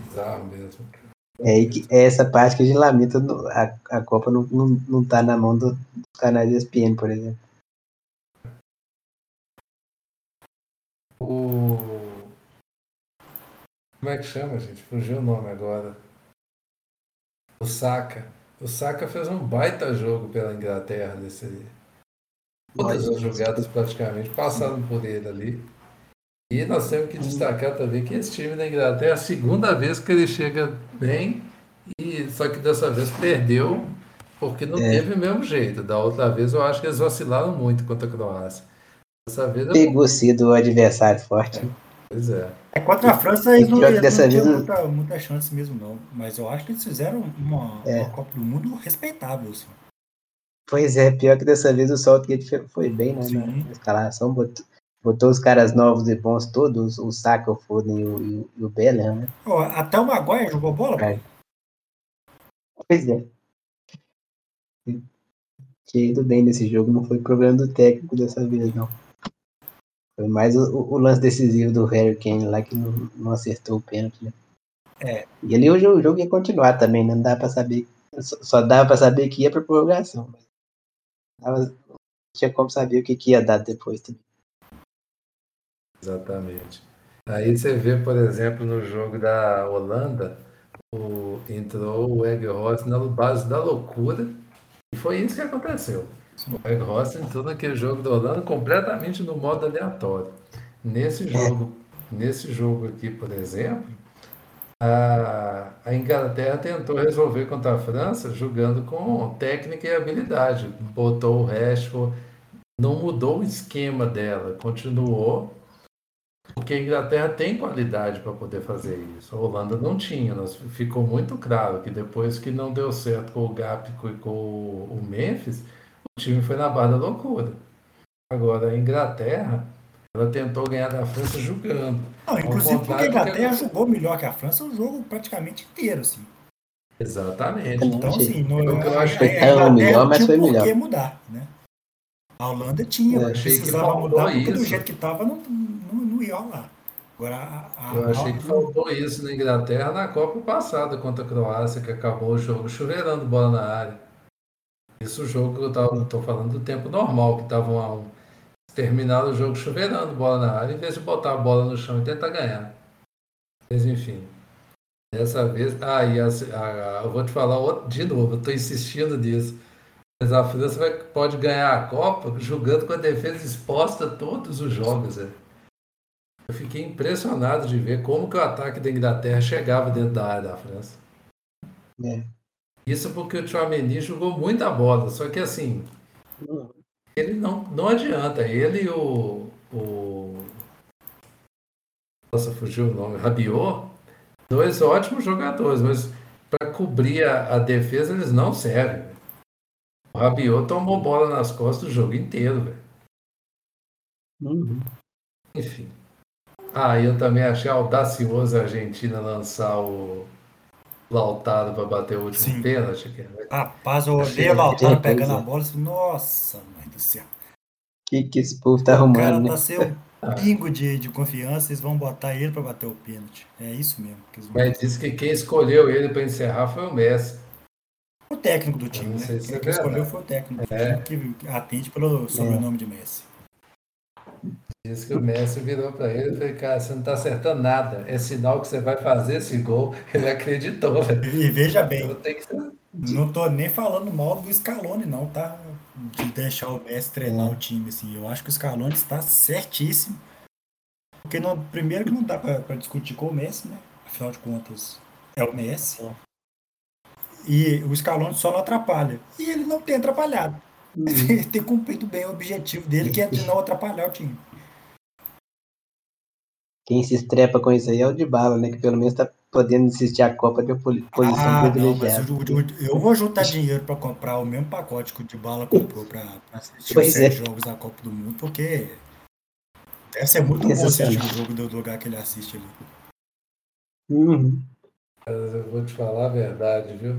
Bizarro mesmo. É, e que, é essa parte que a gente lamenta, no, a, a Copa não, não, não tá na mão dos canais E S P N, por exemplo. O... Como é que chama, gente? Fugiu o nome agora. O Saka. O Saka fez um baita jogo pela Inglaterra nesse... Todas as jogadas praticamente passaram por ele ali. E nós temos que destacar também que esse time da Inglaterra é a segunda vez que ele chega bem, e, só que dessa vez perdeu, porque não é. teve o mesmo jeito. Da outra vez eu acho que eles vacilaram muito contra a Croácia. Dessa vez eu... Pegou cedo o adversário forte. É. Pois é. é. Contra a França eles não, eles não tinham não... muita, muita chance mesmo não, mas eu acho que eles fizeram uma, é. uma Copa do Mundo respeitável, assim. Pois é, pior que dessa vez o Southgate foi bem, né? Na escalação, botou, botou os caras novos e bons todos, o Saka, o Foden e o, o Bellingham, né? Oh, até o Maguire jogou bola, é. Pois é. Tinha ido bem nesse jogo, não foi problema do técnico dessa vez, não. Foi mais o, o lance decisivo do Harry Kane lá que não, não acertou o pênalti, né? É. E ali hoje o jogo ia continuar também, né? Não dá pra saber. Só, só dava pra saber que ia pra prorrogação, mas... Não tinha como saber o que, que ia dar depois também. Exatamente. Aí você vê, por exemplo, no jogo da Holanda, o, entrou o Eggerhoff na base da loucura, e foi isso que aconteceu. O Eggerhoff entrou naquele jogo da Holanda completamente no modo aleatório. Nesse jogo, é. nesse jogo aqui, por exemplo, a, a Inglaterra tentou resolver contra a França jogando com técnica e habilidade. Botou o Rashford, não mudou o esquema dela, continuou, porque a Inglaterra tem qualidade para poder fazer isso. A Holanda não tinha, ficou muito claro que depois que não deu certo com o Gapco e com o Memphis, o time foi na barra da loucura. Agora a Inglaterra... Ela tentou ganhar da França jogando. Não, inclusive porque a Inglaterra que... jogou melhor que a França o jogo praticamente inteiro, assim. Exatamente. Então, assim, não, eu, eu acho que era melhor, mas foi melhor. Porque mudar, né? A Holanda tinha, eu achei precisava que mudar, porque isso. do jeito que estava não, não, não ia lá. Agora, a, a eu achei que faltou isso na Inglaterra na Copa passada contra a Croácia, que acabou o jogo chuveirando bola na área. Isso o jogo que eu estou falando do tempo normal, que estava um a um. Terminaram o jogo chuveirando bola na área, em vez de botar a bola no chão e tentar ganhar. Mas enfim, dessa vez... Ah, e a, a, a, eu vou te falar outro, de novo, eu estou insistindo nisso. Mas a França vai, pode ganhar a Copa jogando com a defesa exposta todos os jogos. Né? Eu fiquei impressionado de ver como que o ataque da Inglaterra chegava dentro da área da França. É. Isso porque o Tchouaméni jogou muita bola, só que assim, ele não, não adianta. Ele e o, o... Nossa, fugiu o nome. Rabiot, dois ótimos jogadores, mas para cobrir a, a defesa eles não servem. O Rabiot tomou bola nas costas o jogo inteiro, velho. Uhum. Enfim. Ah, eu também achei audacioso a Argentina lançar o Lautaro para bater o último pênalti. Rapaz, eu odeio o Lautaro pegando a bola. Nossa, mãe do céu. O que, que esse povo tá arrumando? O cara, né? Tá sem um pingo de, de confiança, eles vão botar ele para bater o pênalti. É isso mesmo. Que eles vão... Mas disse que quem escolheu ele para encerrar foi o Messi. O técnico do time, né? Se quem é escolheu foi o técnico do é. time, que atende pelo sobrenome é. de Messi. Diz que o Messi virou para ele e falou, cara, você não está acertando nada, é sinal que você vai fazer esse gol. Ele acreditou, velho. E veja bem, que... não tô nem falando mal do Scaloni não, tá? De deixar o Messi treinar o time, assim, eu acho que o Scaloni está certíssimo, porque não, primeiro que não dá para discutir com o Messi, né? Afinal de contas, é o Messi, e o Scaloni só não atrapalha, e ele não tem atrapalhado. Ele tem cumprido bem o objetivo dele, que é de não atrapalhar o time. Quem se estrepa com isso aí é o de bala, né? Que pelo menos tá podendo assistir a Copa de posição ah, privilegiada. Eu, eu vou juntar dinheiro para comprar o mesmo pacote que o de bala comprou para assistir pois os é. sete jogos da Copa do Mundo, porque deve ser muito bom assistir o jogo do lugar que ele assiste ali. Uhum. Eu vou te falar a verdade, viu?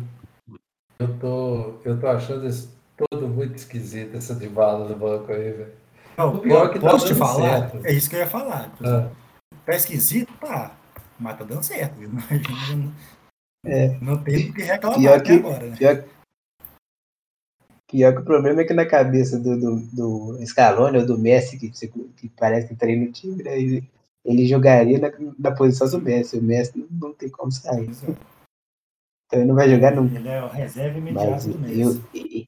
Eu tô, eu tô achando esse todo muito esquisito, essa de bala do banco aí, velho. Não, pior que posso te falar? Certo. É isso que eu ia falar. Ah. Tá esquisito, tá. Mas tá dando certo, viu? É. Não tem o que reclamar pior que, até agora, né? Pior que, pior que o problema é que na cabeça do, do, do Scaloni ou do Messi, que, que parece que treina o time, né? ele, ele jogaria na, na posição do Messi. O Messi não, não tem como sair. Então ele não vai jogar nunca. Ele é o reserva imediato do Messi. Eu, eu,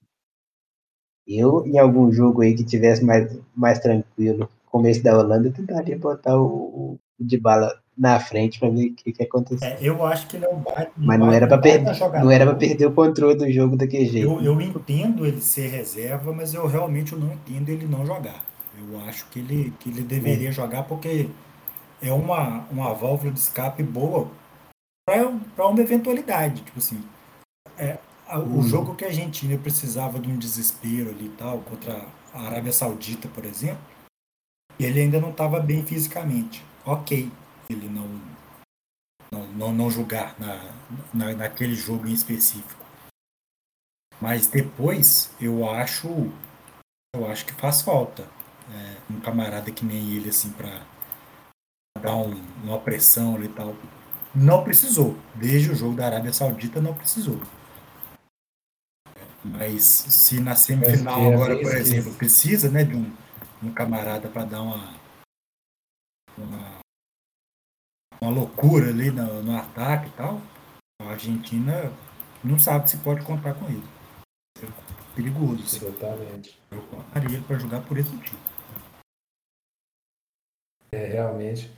Eu, em algum jogo aí que tivesse mais, mais tranquilo, como esse da Holanda, eu tentaria botar o, o de bala na frente para ver o que, que aconteceu. É, eu acho que não vai. Mas não, vai, era para perder, perder o controle do jogo daquele jeito. Eu, eu entendo ele ser reserva, mas eu realmente não entendo ele não jogar. Eu acho que ele, que ele deveria é. jogar, porque é uma, uma válvula de escape boa para uma eventualidade. Tipo assim. É, O hum. jogo que a Argentina precisava de um desespero ali e tal, contra a Arábia Saudita, por exemplo, ele ainda não estava bem fisicamente. Ok, ele não, não, não, não jogar na, na, naquele jogo em específico. Mas depois, eu acho, eu acho que faz falta é, um camarada que nem ele, assim, para dar um, uma pressão ali e tal. Não precisou. Desde o jogo da Arábia Saudita, não precisou. Mas se na semifinal agora, por exemplo, precisa, né, de um, um camarada para dar uma, uma uma loucura ali no, no ataque e tal, a Argentina não sabe se pode contar com ele. É perigoso. Exatamente. Eu contaria para jogar por esse time. É, realmente.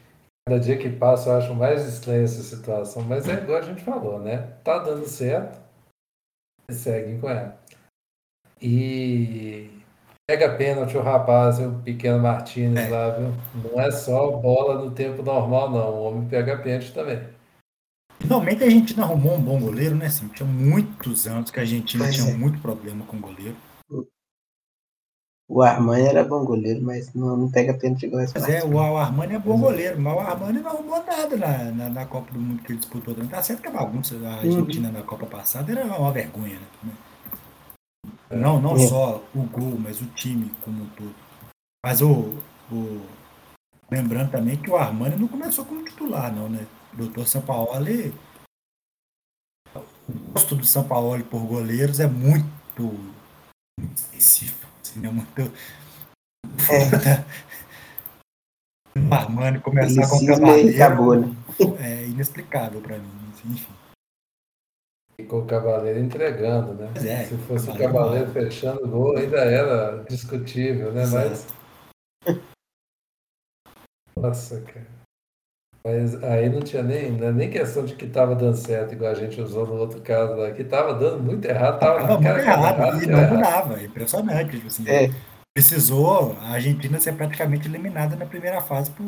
Cada dia que passa eu acho mais estranha essa situação, mas é igual a gente falou, né? Tá dando certo. Seguem com ela. E pega pênalti o rapaz, o pequeno Martínez é. lá, viu? Não é só bola no tempo normal, não. O homem pega pênalti também. Finalmente a Argentina arrumou um bom goleiro, né? Assim, tinha muitos anos que a Argentina pois tinha é. muito problema com o goleiro. O Armani era bom goleiro, mas não, não pega pênalti igual esse. Mas é, o Armani é bom goleiro, mas o Armani não arrumou nada na, na, na Copa do Mundo que ele disputou. Tá certo que a bagunça da Argentina uhum. na Copa passada era uma vergonha, né? Não, não é. só o gol, mas o time como um todo. Mas o, o... lembrando também que o Armani não começou como titular, não, né? O doutor Sampaoli... O gosto do Sampaoli por goleiros é muito específico. É muito foda. O Armani começar a comprar barreira é inexplicável pra mim, enfim. Ficou o Cavaleiro entregando, né? É, se fosse o Cavaleiro, Cavaleiro fechando o gol, ainda era discutível, né? Exato. Mas. Nossa, cara. Mas aí não tinha nem, não é nem questão de que estava dando certo, igual a gente usou no outro caso lá, que estava dando muito errado, estava na cara errado, e não mudava, impressionante. Tipo assim, é. Precisou a Argentina ser praticamente eliminada na primeira fase para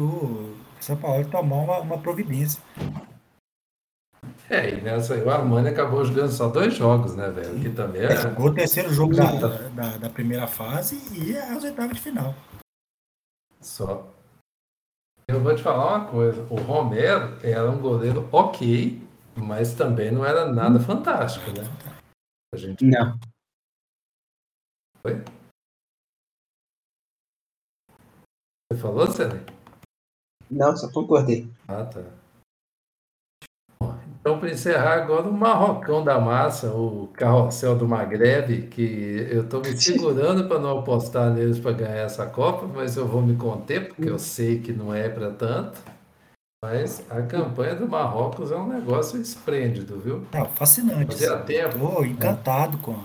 o São Paulo tomar uma, uma providência. É, e nessa aí o Armani acabou jogando só dois jogos, né, velho? Que também é... Jogou o terceiro jogo da, da, da primeira fase e as oitavas de final. Só. Eu vou te falar uma coisa, o Romero era um goleiro ok, mas também não era nada fantástico, né? A gente... Não. Foi? Você falou, Célio? Não, só concordei. Ah, tá. Então, para encerrar agora, o Marrocão da Massa, o carrossel do Magreb, que eu estou me segurando para não apostar neles para ganhar essa Copa, mas eu vou me conter, porque eu sei que não é para tanto. Mas a campanha do Marrocos é um negócio esplêndido, viu? É fascinante. Estou encantado com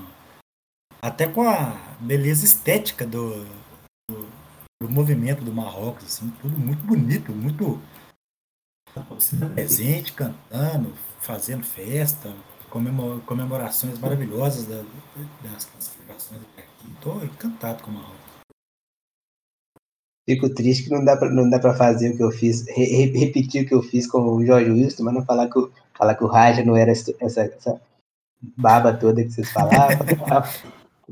até com a beleza estética do, do, do movimento do Marrocos, assim, tudo muito bonito, muito... presente, cantando, fazendo festa, comemorações maravilhosas da, das classificações aqui. Estou encantado com o Marrocos. Fico triste que não dá para fazer o que eu fiz, re, repetir o que eu fiz com o Jorge Wilson, mas não falar que, falar que o Raja não era essa, essa baba toda que vocês falavam.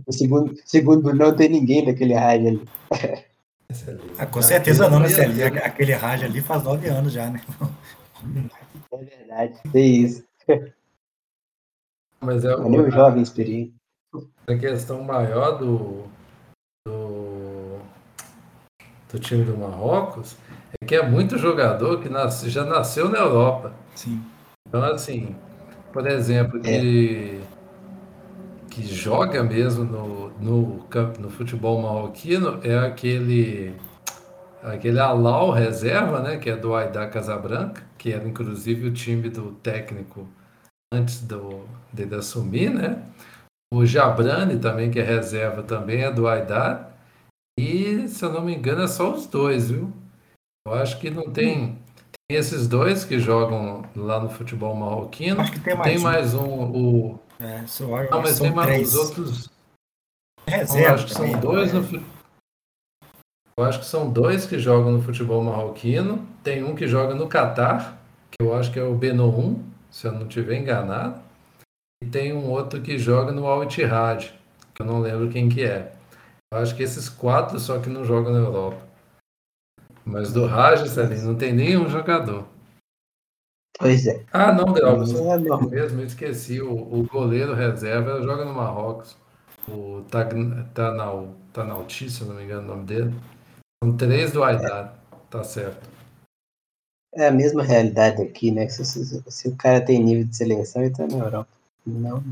segundo, segundo não tem ninguém daquele Raja ali. Ah, com certeza não, né, Célio? Aquele Raja ali faz nove anos já, né? É verdade, é isso. Mas é o meu jovem experiente. A questão maior do, do, do time do Marrocos é que é muito jogador que nasce, já nasceu na Europa. Sim. Então, assim, por exemplo, que, é. que joga mesmo no. No, no futebol marroquino é aquele aquele Al-Ahly reserva, né, que é do Aidar Casablanca, que era inclusive o time do técnico antes do, dele assumir, né? O Jabrani também, que é reserva, também é do Aidar, e se eu não me engano é só os dois, viu? Eu acho que não tem, tem esses dois que jogam lá no futebol marroquino, acho que tem mais, tem mais um, um o... é, eu não, mas tem mais os outros. Reserva, eu acho que são também, dois né? no, eu acho que são dois que jogam no futebol marroquino. Tem um que joga no Catar, que eu acho que é o Benoun, se eu não estiver enganado. E tem um outro que joga no Al Ittihad, que eu não lembro quem que é. Eu acho que esses quatro só que não jogam na Europa. Mas do Raja, Celinho, não tem nenhum jogador. Pois é. Ah, não, Glauco. Eu mesmo esqueci. O, o goleiro reserva joga no Marrocos. O Tanauti, Tanau, se não me engano o nome dele. São três do Aidar, tá certo. É a mesma realidade aqui, né? Se, se, se o cara tem nível de seleção, ele tá na Europa. Não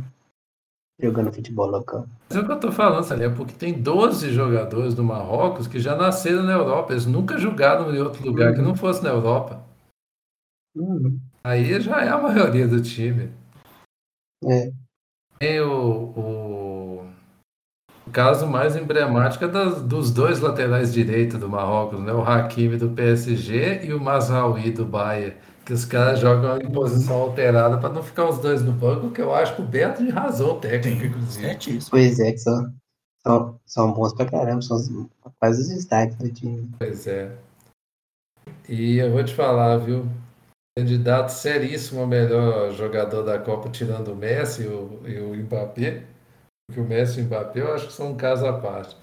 jogando futebol local. Mas é o que eu tô falando, Salia, porque tem doze jogadores do Marrocos que já nasceram na Europa. Eles nunca jogaram em outro lugar uhum. que não fosse na Europa. Uhum. Aí já é a maioria do time. É. Tem o... o... O caso mais emblemático é das, dos dois laterais direitos do Marrocos, né? O Hakimi do P S G e o Mazraoui do Bayern, que os caras jogam em posição alterada para não ficar os dois no banco, que eu acho que o Beto de razão técnico, inclusive. É isso. Pois é, que são, são, são bons pra caramba, são quase os destaques do time. Pois é. E eu vou te falar, viu? Candidato seríssimo ao melhor jogador da Copa, tirando o Messi e o, e o Mbappé. Porque o Messi e o Mbappé eu acho que são um caso à parte.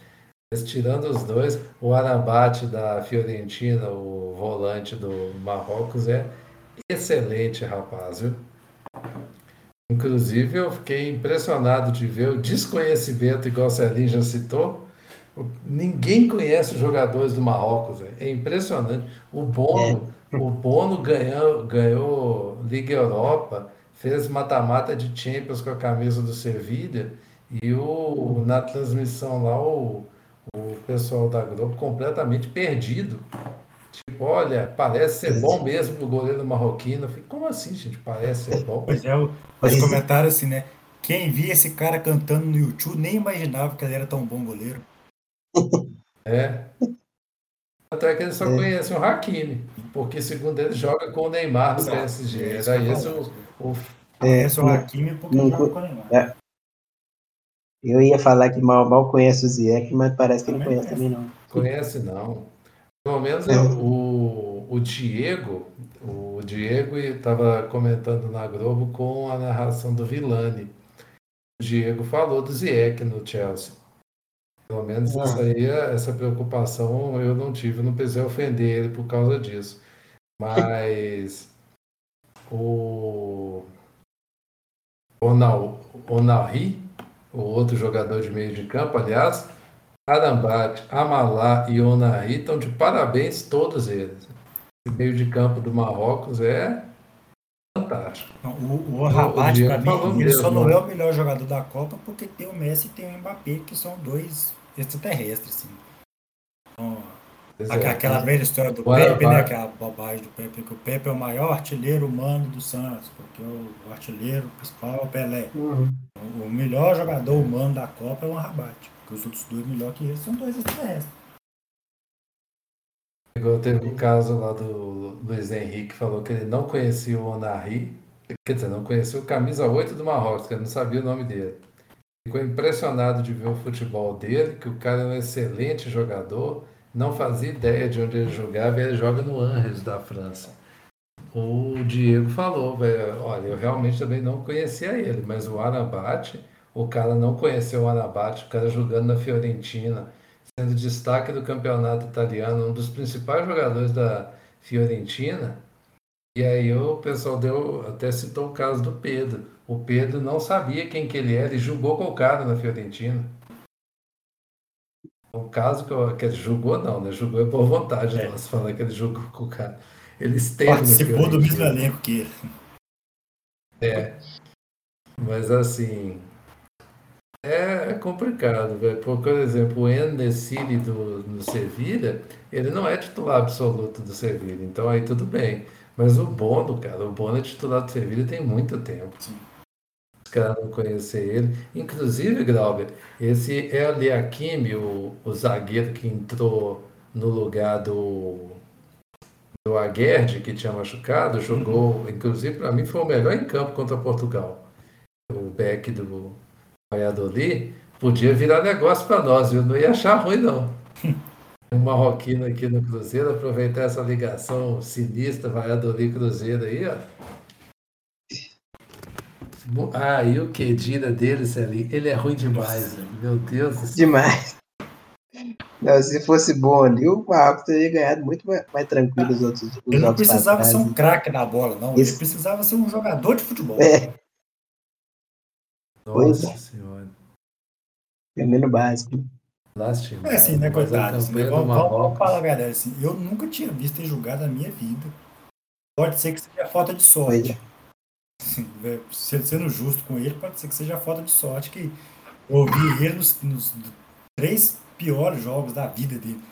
Mas tirando os dois, o Arambate da Fiorentina, o volante do Marrocos, é excelente, rapaz. Viu? Inclusive, eu fiquei impressionado de ver o desconhecimento, igual o Celinho já citou. Ninguém conhece os jogadores do Marrocos. Véio. É impressionante. O Bono, é. o Bono ganhou, ganhou Liga Europa, fez mata-mata de Champions com a camisa do Sevilha. E o, na transmissão lá, o, o pessoal da Globo completamente perdido. Tipo, olha, parece ser bom mesmo pro goleiro marroquino. Eu falei, como assim, gente? Parece ser bom? Pois é, os comentários assim, né? Quem via esse cara cantando no YouTube nem imaginava que ele era tão bom goleiro. É. Até que ele só é. conhece o Hakimi, porque segundo ele joga com o Neymar no P S G. Era isso o, o, é, o Hakimi porque não, joga com o Neymar. É. Eu ia falar que mal, mal conhece o Ziyech, mas parece que também não conhece também não. Conhece não. Pelo menos é. o, o Diego, o Diego estava comentando na Globo com a narração do Villani. O Diego falou do Ziyech no Chelsea. Pelo menos ah. essa, aí, essa preocupação eu não tive, não precisei ofender ele por causa disso. Mas o Onahi, o outro jogador de meio de campo, aliás, Arambat, Amalá e Onahi estão de parabéns todos eles. Esse meio de campo do Marrocos é fantástico. O, o Rabat, para mim, ele mesmo. Só não é o melhor jogador da Copa porque tem o Messi e tem o Mbappé, que são dois extraterrestres, assim. Então, aquela velha história do Bora, Pepe, né? Aquela bobagem do Pepe, que o Pepe é o maior artilheiro humano do Santos, porque o artilheiro principal é o Pelé. Uhum. O melhor jogador humano da Copa é o Rabat, porque os outros dois melhores que ele são dois extraterrestres. Teve um caso lá do Luiz Henrique, falou que ele não conhecia o Onahi, quer dizer, não conhecia o camisa oito do Marrocos, que ele não sabia o nome dele. Ficou impressionado de ver o futebol dele, que o cara é um excelente jogador, não fazia ideia de onde ele jogava, e ele joga no Angers da França. O Diego falou, velho, olha, eu realmente também não conhecia ele, mas o Arabat, o cara não conheceu o Arabat, o cara jogando na Fiorentina, sendo destaque do campeonato italiano, um dos principais jogadores da Fiorentina. E aí o pessoal deu, até citou o caso do Pedro. O Pedro não sabia quem que ele era e julgou com o cara na Fiorentina. O caso que, eu, que ele julgou não, né? Julgou é por vontade, é. Nós falando que ele julgou com o cara. Ele esteve participou do mesmo elenco que ele. É. Mas assim... É complicado, velho. Por exemplo, o Enesiri do, do Sevilla, ele não é titular absoluto do Sevilla, então aí tudo bem. Mas o Bono, cara, o Bono é titular do Sevilla tem muito tempo. Os caras não conhecem ele. Inclusive, Glauber, esse El Hakimi, o, o zagueiro que entrou no lugar do, do Aguerd, que tinha machucado, jogou, inclusive para mim foi o melhor em campo contra Portugal. O back do... Valladolid, podia virar negócio para nós, eu não ia achar ruim não. Um marroquino aqui no Cruzeiro, aproveitar essa ligação sinistra, Valladolid-Cruzeiro aí, ó. Ah, e o que dira dele, Celinho? Ele é ruim demais, né? Meu Deus do céu. Demais. Não, se fosse bom ali, o Marrocos teria ganhado muito mais, mais tranquilo os outros. Os ele não precisava ser um craque na bola, não. Esse... Ele precisava ser um jogador de futebol. É. Nossa é. Senhora. Primeiro básico. Lástima. É assim, né, coitado? Assim, vamos, vamos falar a verdade. Assim, eu nunca tinha visto ele jogar na minha vida. Pode ser que seja falta de sorte. Assim, sendo justo com ele, pode ser que seja falta de sorte. Que eu ouvi ele nos, nos três piores jogos da vida dele.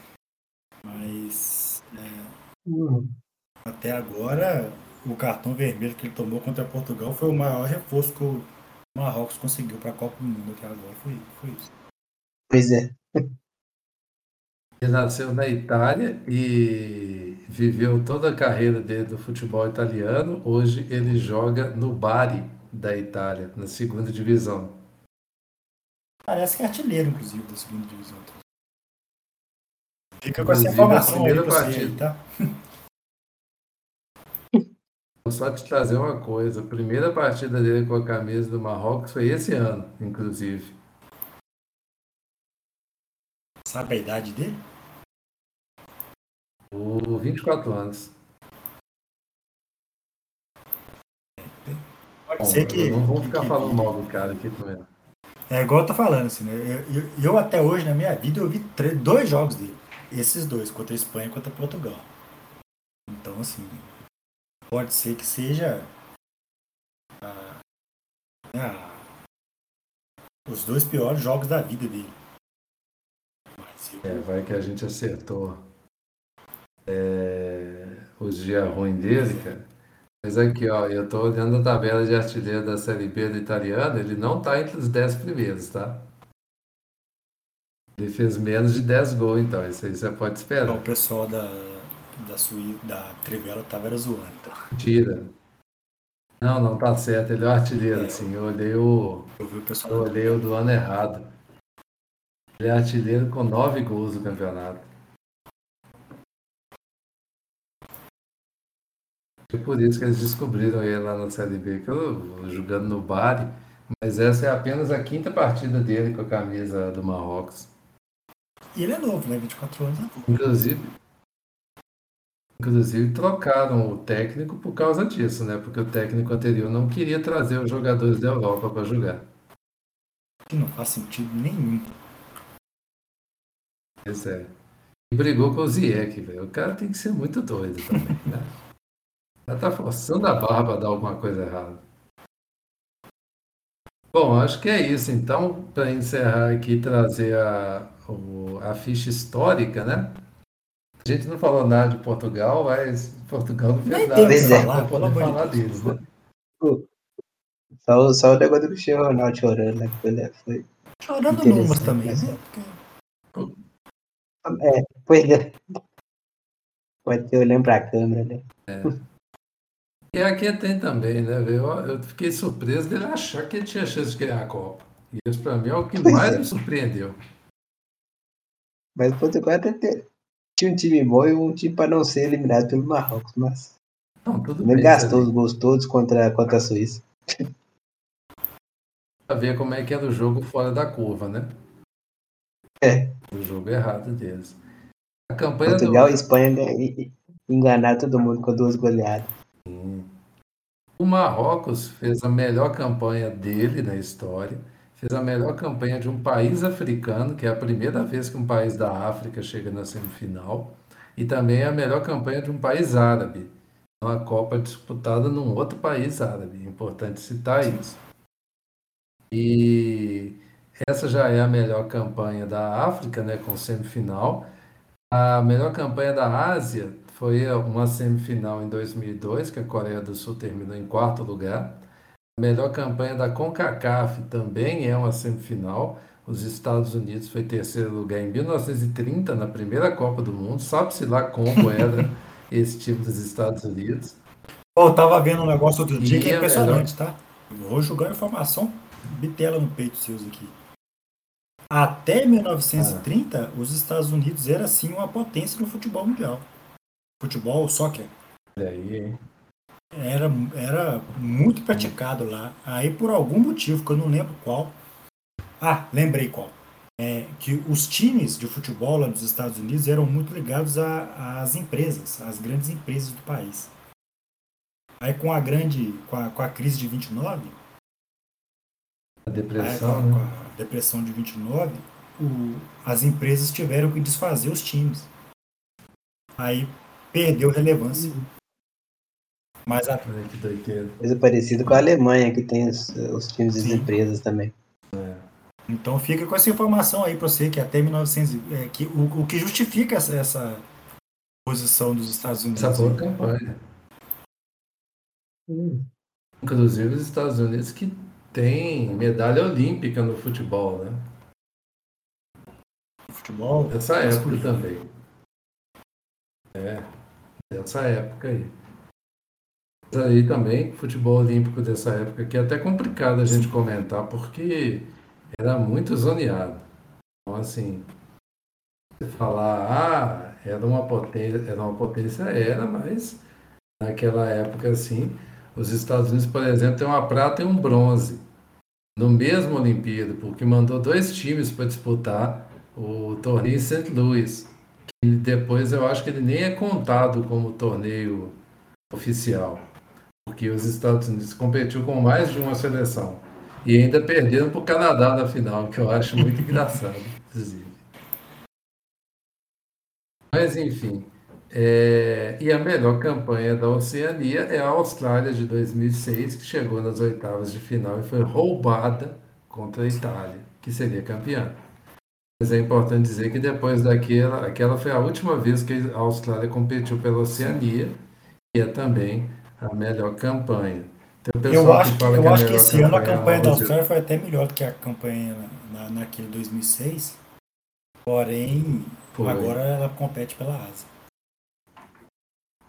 Mas. É, uhum. Até agora, o cartão vermelho que ele tomou contra Portugal foi o maior reforço que eu. O Marrocos conseguiu para a Copa do Mundo até agora, foi, foi isso. Pois é. Ele nasceu na Itália e viveu toda a carreira dele do futebol italiano. Hoje ele joga no Bari da Itália, na segunda divisão. Parece que é artilheiro, inclusive, da segunda divisão. Fica com inclusive, essa informação aí pra você, tá? Vou só te trazer uma coisa, a primeira partida dele com a camisa do Marrocos foi esse ano, inclusive. Sabe a idade dele? O vinte e quatro anos. Pode ser que... Não vou ficar que, falando que... mal do cara aqui também. É igual eu tô falando, assim, né? Eu, eu, eu até hoje, na minha vida, eu vi três, dois jogos dele. Esses dois, contra a Espanha e contra Portugal. Então, assim... Pode ser que seja ah, ah, os dois piores jogos da vida dele. Mas eu... É, vai que a gente acertou é, os dias ruins dele, cara. Mas aqui, ó, eu tô olhando a tabela de artilheiro da Série B do italiano, ele não tá entre os dez primeiros, tá? Ele fez menos de dez gols, então. Isso aí você pode esperar. Bom, o pessoal da, da, Suí... da Trivela tava era zoando. Então. Mentira. Não, não tá certo. Ele é o artilheiro, é, assim. Eu olhei o... Eu, vi o pessoal eu olhei da... o do ano errado. Ele é artilheiro com nove gols no campeonato. É por isso que eles descobriram ele lá na Série B, jogando no Bari. Mas essa é apenas a quinta partida dele com a camisa do Marrocos. E ele é novo, né? vinte e quatro anos. Né? Inclusive, inclusive trocaram o técnico por causa disso, né? Porque o técnico anterior não queria trazer os jogadores da Europa para jogar. Que não faz sentido nenhum. Pois é. E brigou com o Ziyech, velho. O cara tem que ser muito doido também, né? Ela tá forçando a barra para dar alguma coisa errada. Bom, acho que é isso. Então, para encerrar aqui, trazer a, o, a ficha histórica, né? A gente não falou nada de Portugal, mas Portugal não fez nada. Pois é, não pode falar deles, né? Só, só o negócio do Cristiano Ronaldo chorando, né? Foi chorando números também, né? Porque... É, pois é. Pode ter olhando para a câmera, né? É. E aqui tem também, né? Eu, eu fiquei surpreso dele achar que ele tinha chance de ganhar a Copa. E isso pra mim é o que pois mais é. me surpreendeu. Mas o Portugal até tinha um time bom e um time pra não ser eliminado pelo Marrocos, mas... Não, tudo bem. Ele gastou os gols todos contra, contra a Suíça. Pra ver como é que era o jogo fora da curva, né? É. O jogo errado deles. A campanha Portugal do... e Espanha, né? Enganaram todo mundo com duas goleadas. Sim. O Marrocos fez a melhor campanha dele na história, fez a melhor campanha de um país africano, que é a primeira vez que um país da África chega na semifinal, e também a melhor campanha de um país árabe, uma Copa disputada num outro país árabe. É importante citar isso. E essa já é a melhor campanha da África, né, com semifinal. A melhor campanha da Ásia foi uma semifinal em dois mil e dois, que a Coreia do Sul terminou em quarto lugar. A melhor campanha da CONCACAF também é uma semifinal. Os Estados Unidos foi terceiro lugar em mil novecentos e trinta, na primeira Copa do Mundo. Sabe-se lá como era esse time dos Estados Unidos. Oh, eu tava vendo um negócio outro dia e que é impressionante, melhor... tá? Eu vou jogar informação, bitela no peito seus aqui. Até mil novecentos e trinta, ah. os Estados Unidos era, sim, uma potência no futebol mundial. Futebol, soccer. Aí, era, era muito praticado lá. Aí por algum motivo, que eu não lembro qual. Ah, lembrei qual. É, que os times de futebol lá nos Estados Unidos eram muito ligados às empresas, às grandes empresas do país. Aí com a grande, com a, com a crise de vinte e nove, a depressão, aí, com, né? com a depressão de vinte e nove, o, as empresas tiveram que desfazer os times. Aí perdeu relevância. Mas a... coisa parecida com a Alemanha, que tem os, os times das empresas também. É. Então fica com essa informação aí para você, que até mil e novecentos... É, que, o, o que justifica essa, essa posição dos Estados Unidos. Essa boa campanha. Hum. Inclusive os Estados Unidos que tem medalha olímpica no futebol, né? Futebol? Nessa época também. É. Dessa época aí. Mas aí também, futebol olímpico dessa época, que é até complicado a gente comentar, porque era muito zoneado. Então, assim, você falar, ah, era uma potência, era uma potência, era, mas naquela época, assim, os Estados Unidos, por exemplo, tem uma prata e um bronze no mesmo Olimpíada, porque mandou dois times para disputar o torneio em Saint Louis. E depois eu acho que ele nem é contado como torneio oficial, porque os Estados Unidos competiu com mais de uma seleção e ainda perderam para o Canadá na final, que eu acho muito engraçado, inclusive. Mas enfim, é... e a melhor campanha da Oceania é a Austrália de dois mil e seis, que chegou nas oitavas de final e foi roubada contra a Itália, que seria campeã. Mas é importante dizer que depois daquela, aquela foi a última vez que a Austrália competiu pela Oceania, que é também a melhor campanha. Tem o eu acho que, que, eu que, acho que esse ano a campanha da Austrália foi até melhor do que a campanha na, naquele dois mil e seis, Porém, Foi. agora ela compete pela Ásia.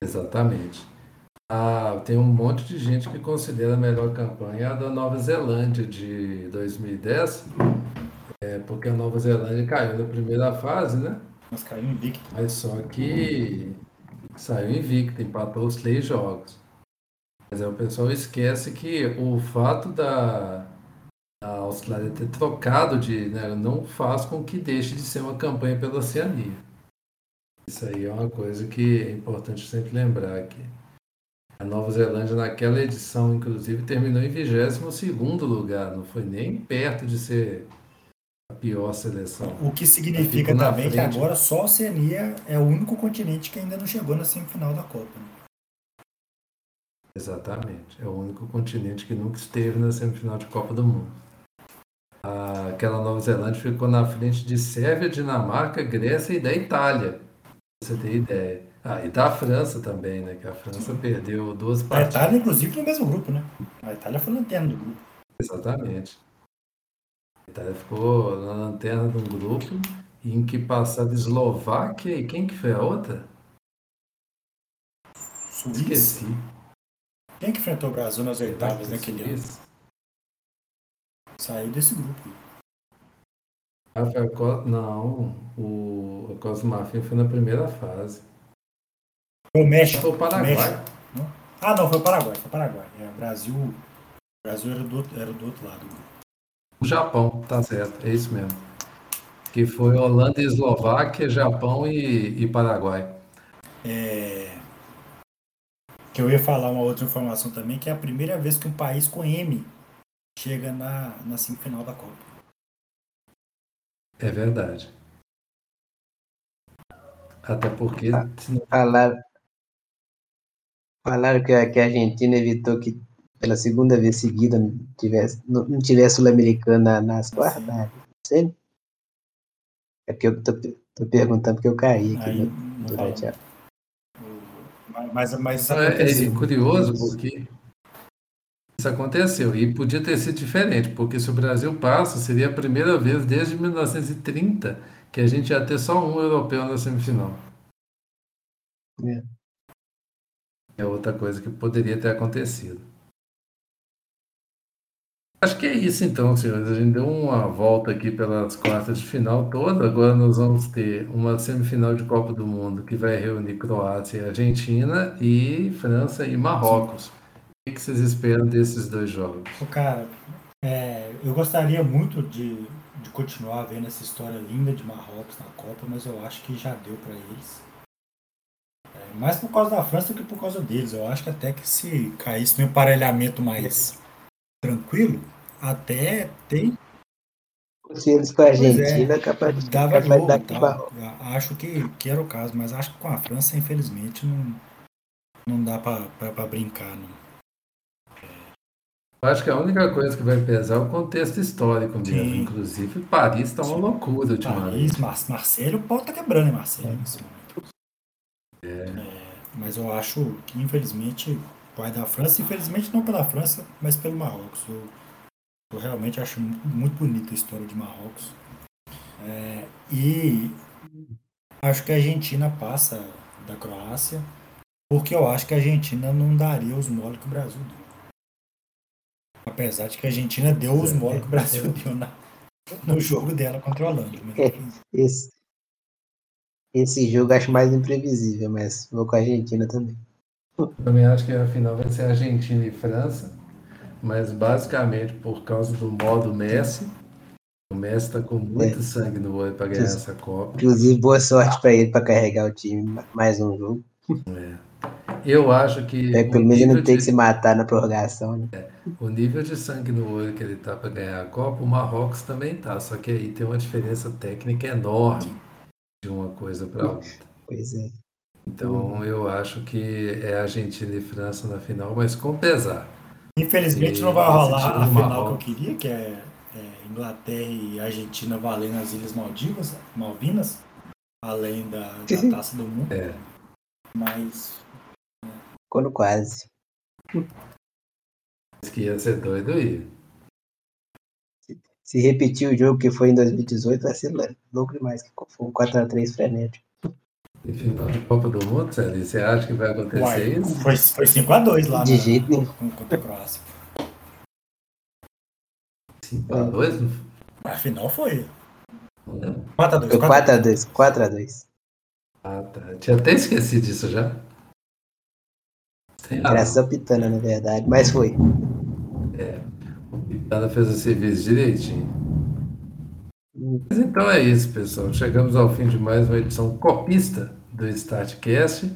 Exatamente. Ah, tem um monte de gente que considera a melhor campanha a da Nova Zelândia de dois mil e dez, é, porque a Nova Zelândia caiu na primeira fase, né? Mas caiu invicto. Mas só que saiu invicto, empatou os três jogos. Mas aí o pessoal esquece que o fato da... a Austrália ter trocado de, né, não faz com que deixe de ser uma campanha pela Oceania. Isso aí é uma coisa que é importante sempre lembrar aqui. A Nova Zelândia naquela edição, inclusive, terminou em vigésimo segundo lugar, não foi nem perto de ser a pior seleção. O que significa também que agora só a Oceania é o único continente que ainda não chegou na semifinal da Copa. Exatamente, é o único continente que nunca esteve na semifinal de Copa do Mundo. Aquela Nova Zelândia ficou na frente de Sérvia, Dinamarca, Grécia e da Itália, pra você ter ideia. Ah, e da França também, né? Que a França perdeu duas partidas. A Itália, inclusive, no mesmo grupo, né? A Itália foi lanterna do grupo. Exatamente. A Itália ficou na lanterna de um grupo em que passava Eslováquia e quem que foi a outra? Suíça. Esqueci. Quem que enfrentou o Brasil nas oitavas naquele ano? Saiu desse grupo. Rafael Costa, não, o Costa Marfim foi na primeira fase. Foi o México. Foi o Paraguai. México, não? Ah, não, foi o Paraguai. Foi o Paraguai. É, Brasil, Brasil era, do, era do outro lado. O Japão, tá certo, é isso mesmo. Que foi Holanda, Eslováquia, Japão e, e Paraguai. É... Que eu ia falar uma outra informação também, que é a primeira vez que um país com M chega na, na semifinal da Copa. É verdade. Até porque... Falaram, falaram que, a, que a Argentina evitou que pela segunda vez seguida tivesse, não, não tivesse Sul-Americana nas quartas. Sério? É porque eu tô, tô perguntando porque eu caí aqui Aí, no, durante a... Mas, mas é, é curioso porque isso aconteceu e podia ter sido diferente, porque se o Brasil passa, seria a primeira vez desde mil novecentos e trinta que a gente ia ter só um europeu na semifinal. É, é outra coisa que poderia ter acontecido. Acho que é isso então, senhores. A gente deu uma volta aqui pelas quartas de final toda. Agora nós vamos ter uma semifinal de Copa do Mundo que vai reunir Croácia e Argentina e França e Marrocos. O que vocês esperam desses dois jogos? Cara, é, eu gostaria muito de, de continuar vendo essa história linda de Marrocos na Copa, mas eu acho que já deu para eles. É, mais por causa da França do que por causa deles. Eu acho que até que se caísse no emparelhamento mais tranquilo, até tem. Se eles com a Argentina, é, capaz de dava capaz jogo, dar tá. Acho que, que era o caso, mas acho que com a França, infelizmente, não, não dá para brincar. Não. Eu acho que a única coisa que vai pesar é o contexto histórico mesmo. Sim. Inclusive, Paris está uma loucura ultimamente. Paris, Mar- Marcelo, o pau tá quebrando, hein, Marcelo? É. É, mas eu acho que, infelizmente, vai da França, infelizmente não pela França, mas pelo Marrocos. Eu, eu realmente acho muito bonita a história de Marrocos. É, e acho que a Argentina passa da Croácia, porque eu acho que a Argentina não daria os mole que o Brasil deu. Apesar de que a Argentina deu os mole que o Brasil deu na, no jogo dela contra a Holanda. Esse, esse jogo acho mais imprevisível, mas vou com a Argentina também. Eu também acho que a final vai ser Argentina e França, mas basicamente por causa do modo Messi. O Messi está com muito é. sangue no olho para ganhar essa Copa. Inclusive, boa sorte para ele para carregar o time mais um jogo. É. Eu acho que... É, pelo menos ele não tem de... que se matar na prorrogação. Né? É. O nível de sangue no olho que ele está para ganhar a Copa, o Marrocos também está, só que aí tem uma diferença técnica enorme de uma coisa para outra. Pois é. Então, eu acho que é Argentina e França na final, mas com pesar. Infelizmente, e não vai rolar a final que eu queria, que é, é Inglaterra e Argentina valendo as Ilhas Maldivas, Malvinas, além da, da Taça do Mundo. É. Mas... Quando quase. Que ia ser doido, ia. Se, Se repetir o jogo que foi em dois mil e dezoito, vai ser louco demais, que foi um quatro a três frenético. Final de Copa do Mundo, Sandro? Você acha que vai acontecer Uai, isso? Foi, foi cinco a dois lá. De jeito nenhum. Contra a Croácia. cinco a dois? Afinal foi. quatro a dois. Foi quatro a dois. quatro a dois. Ah, tá. Tinha até esquecido disso já. Graças ao Pitana, na verdade. Mas foi. É. O Pitana fez o serviço direitinho. Mas então é isso, pessoal. Chegamos ao fim de mais uma edição copista do Startcast.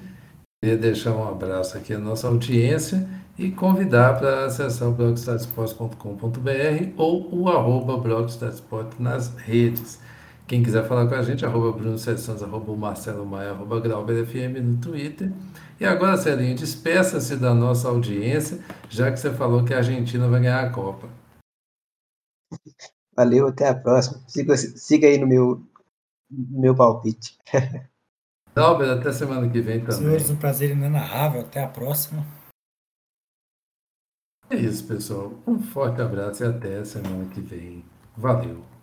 Queria deixar um abraço aqui à nossa audiência e convidar para acessar o blog start sport ponto com ponto b r ou o arroba blog start sport nas redes. Quem quiser falar com a gente, arroba Bruno Sessons, arroba Marcelo Maia, arroba Grauber F M no Twitter. E agora, Celinho, despeça-se da nossa audiência, já que você falou que a Argentina vai ganhar a Copa. Valeu, até a próxima. Siga, siga aí no meu, no meu palpite. Dalber, até semana que vem também. Senhores, um prazer inenarrável. Até a próxima. É isso, pessoal. Um forte abraço e até semana que vem. Valeu.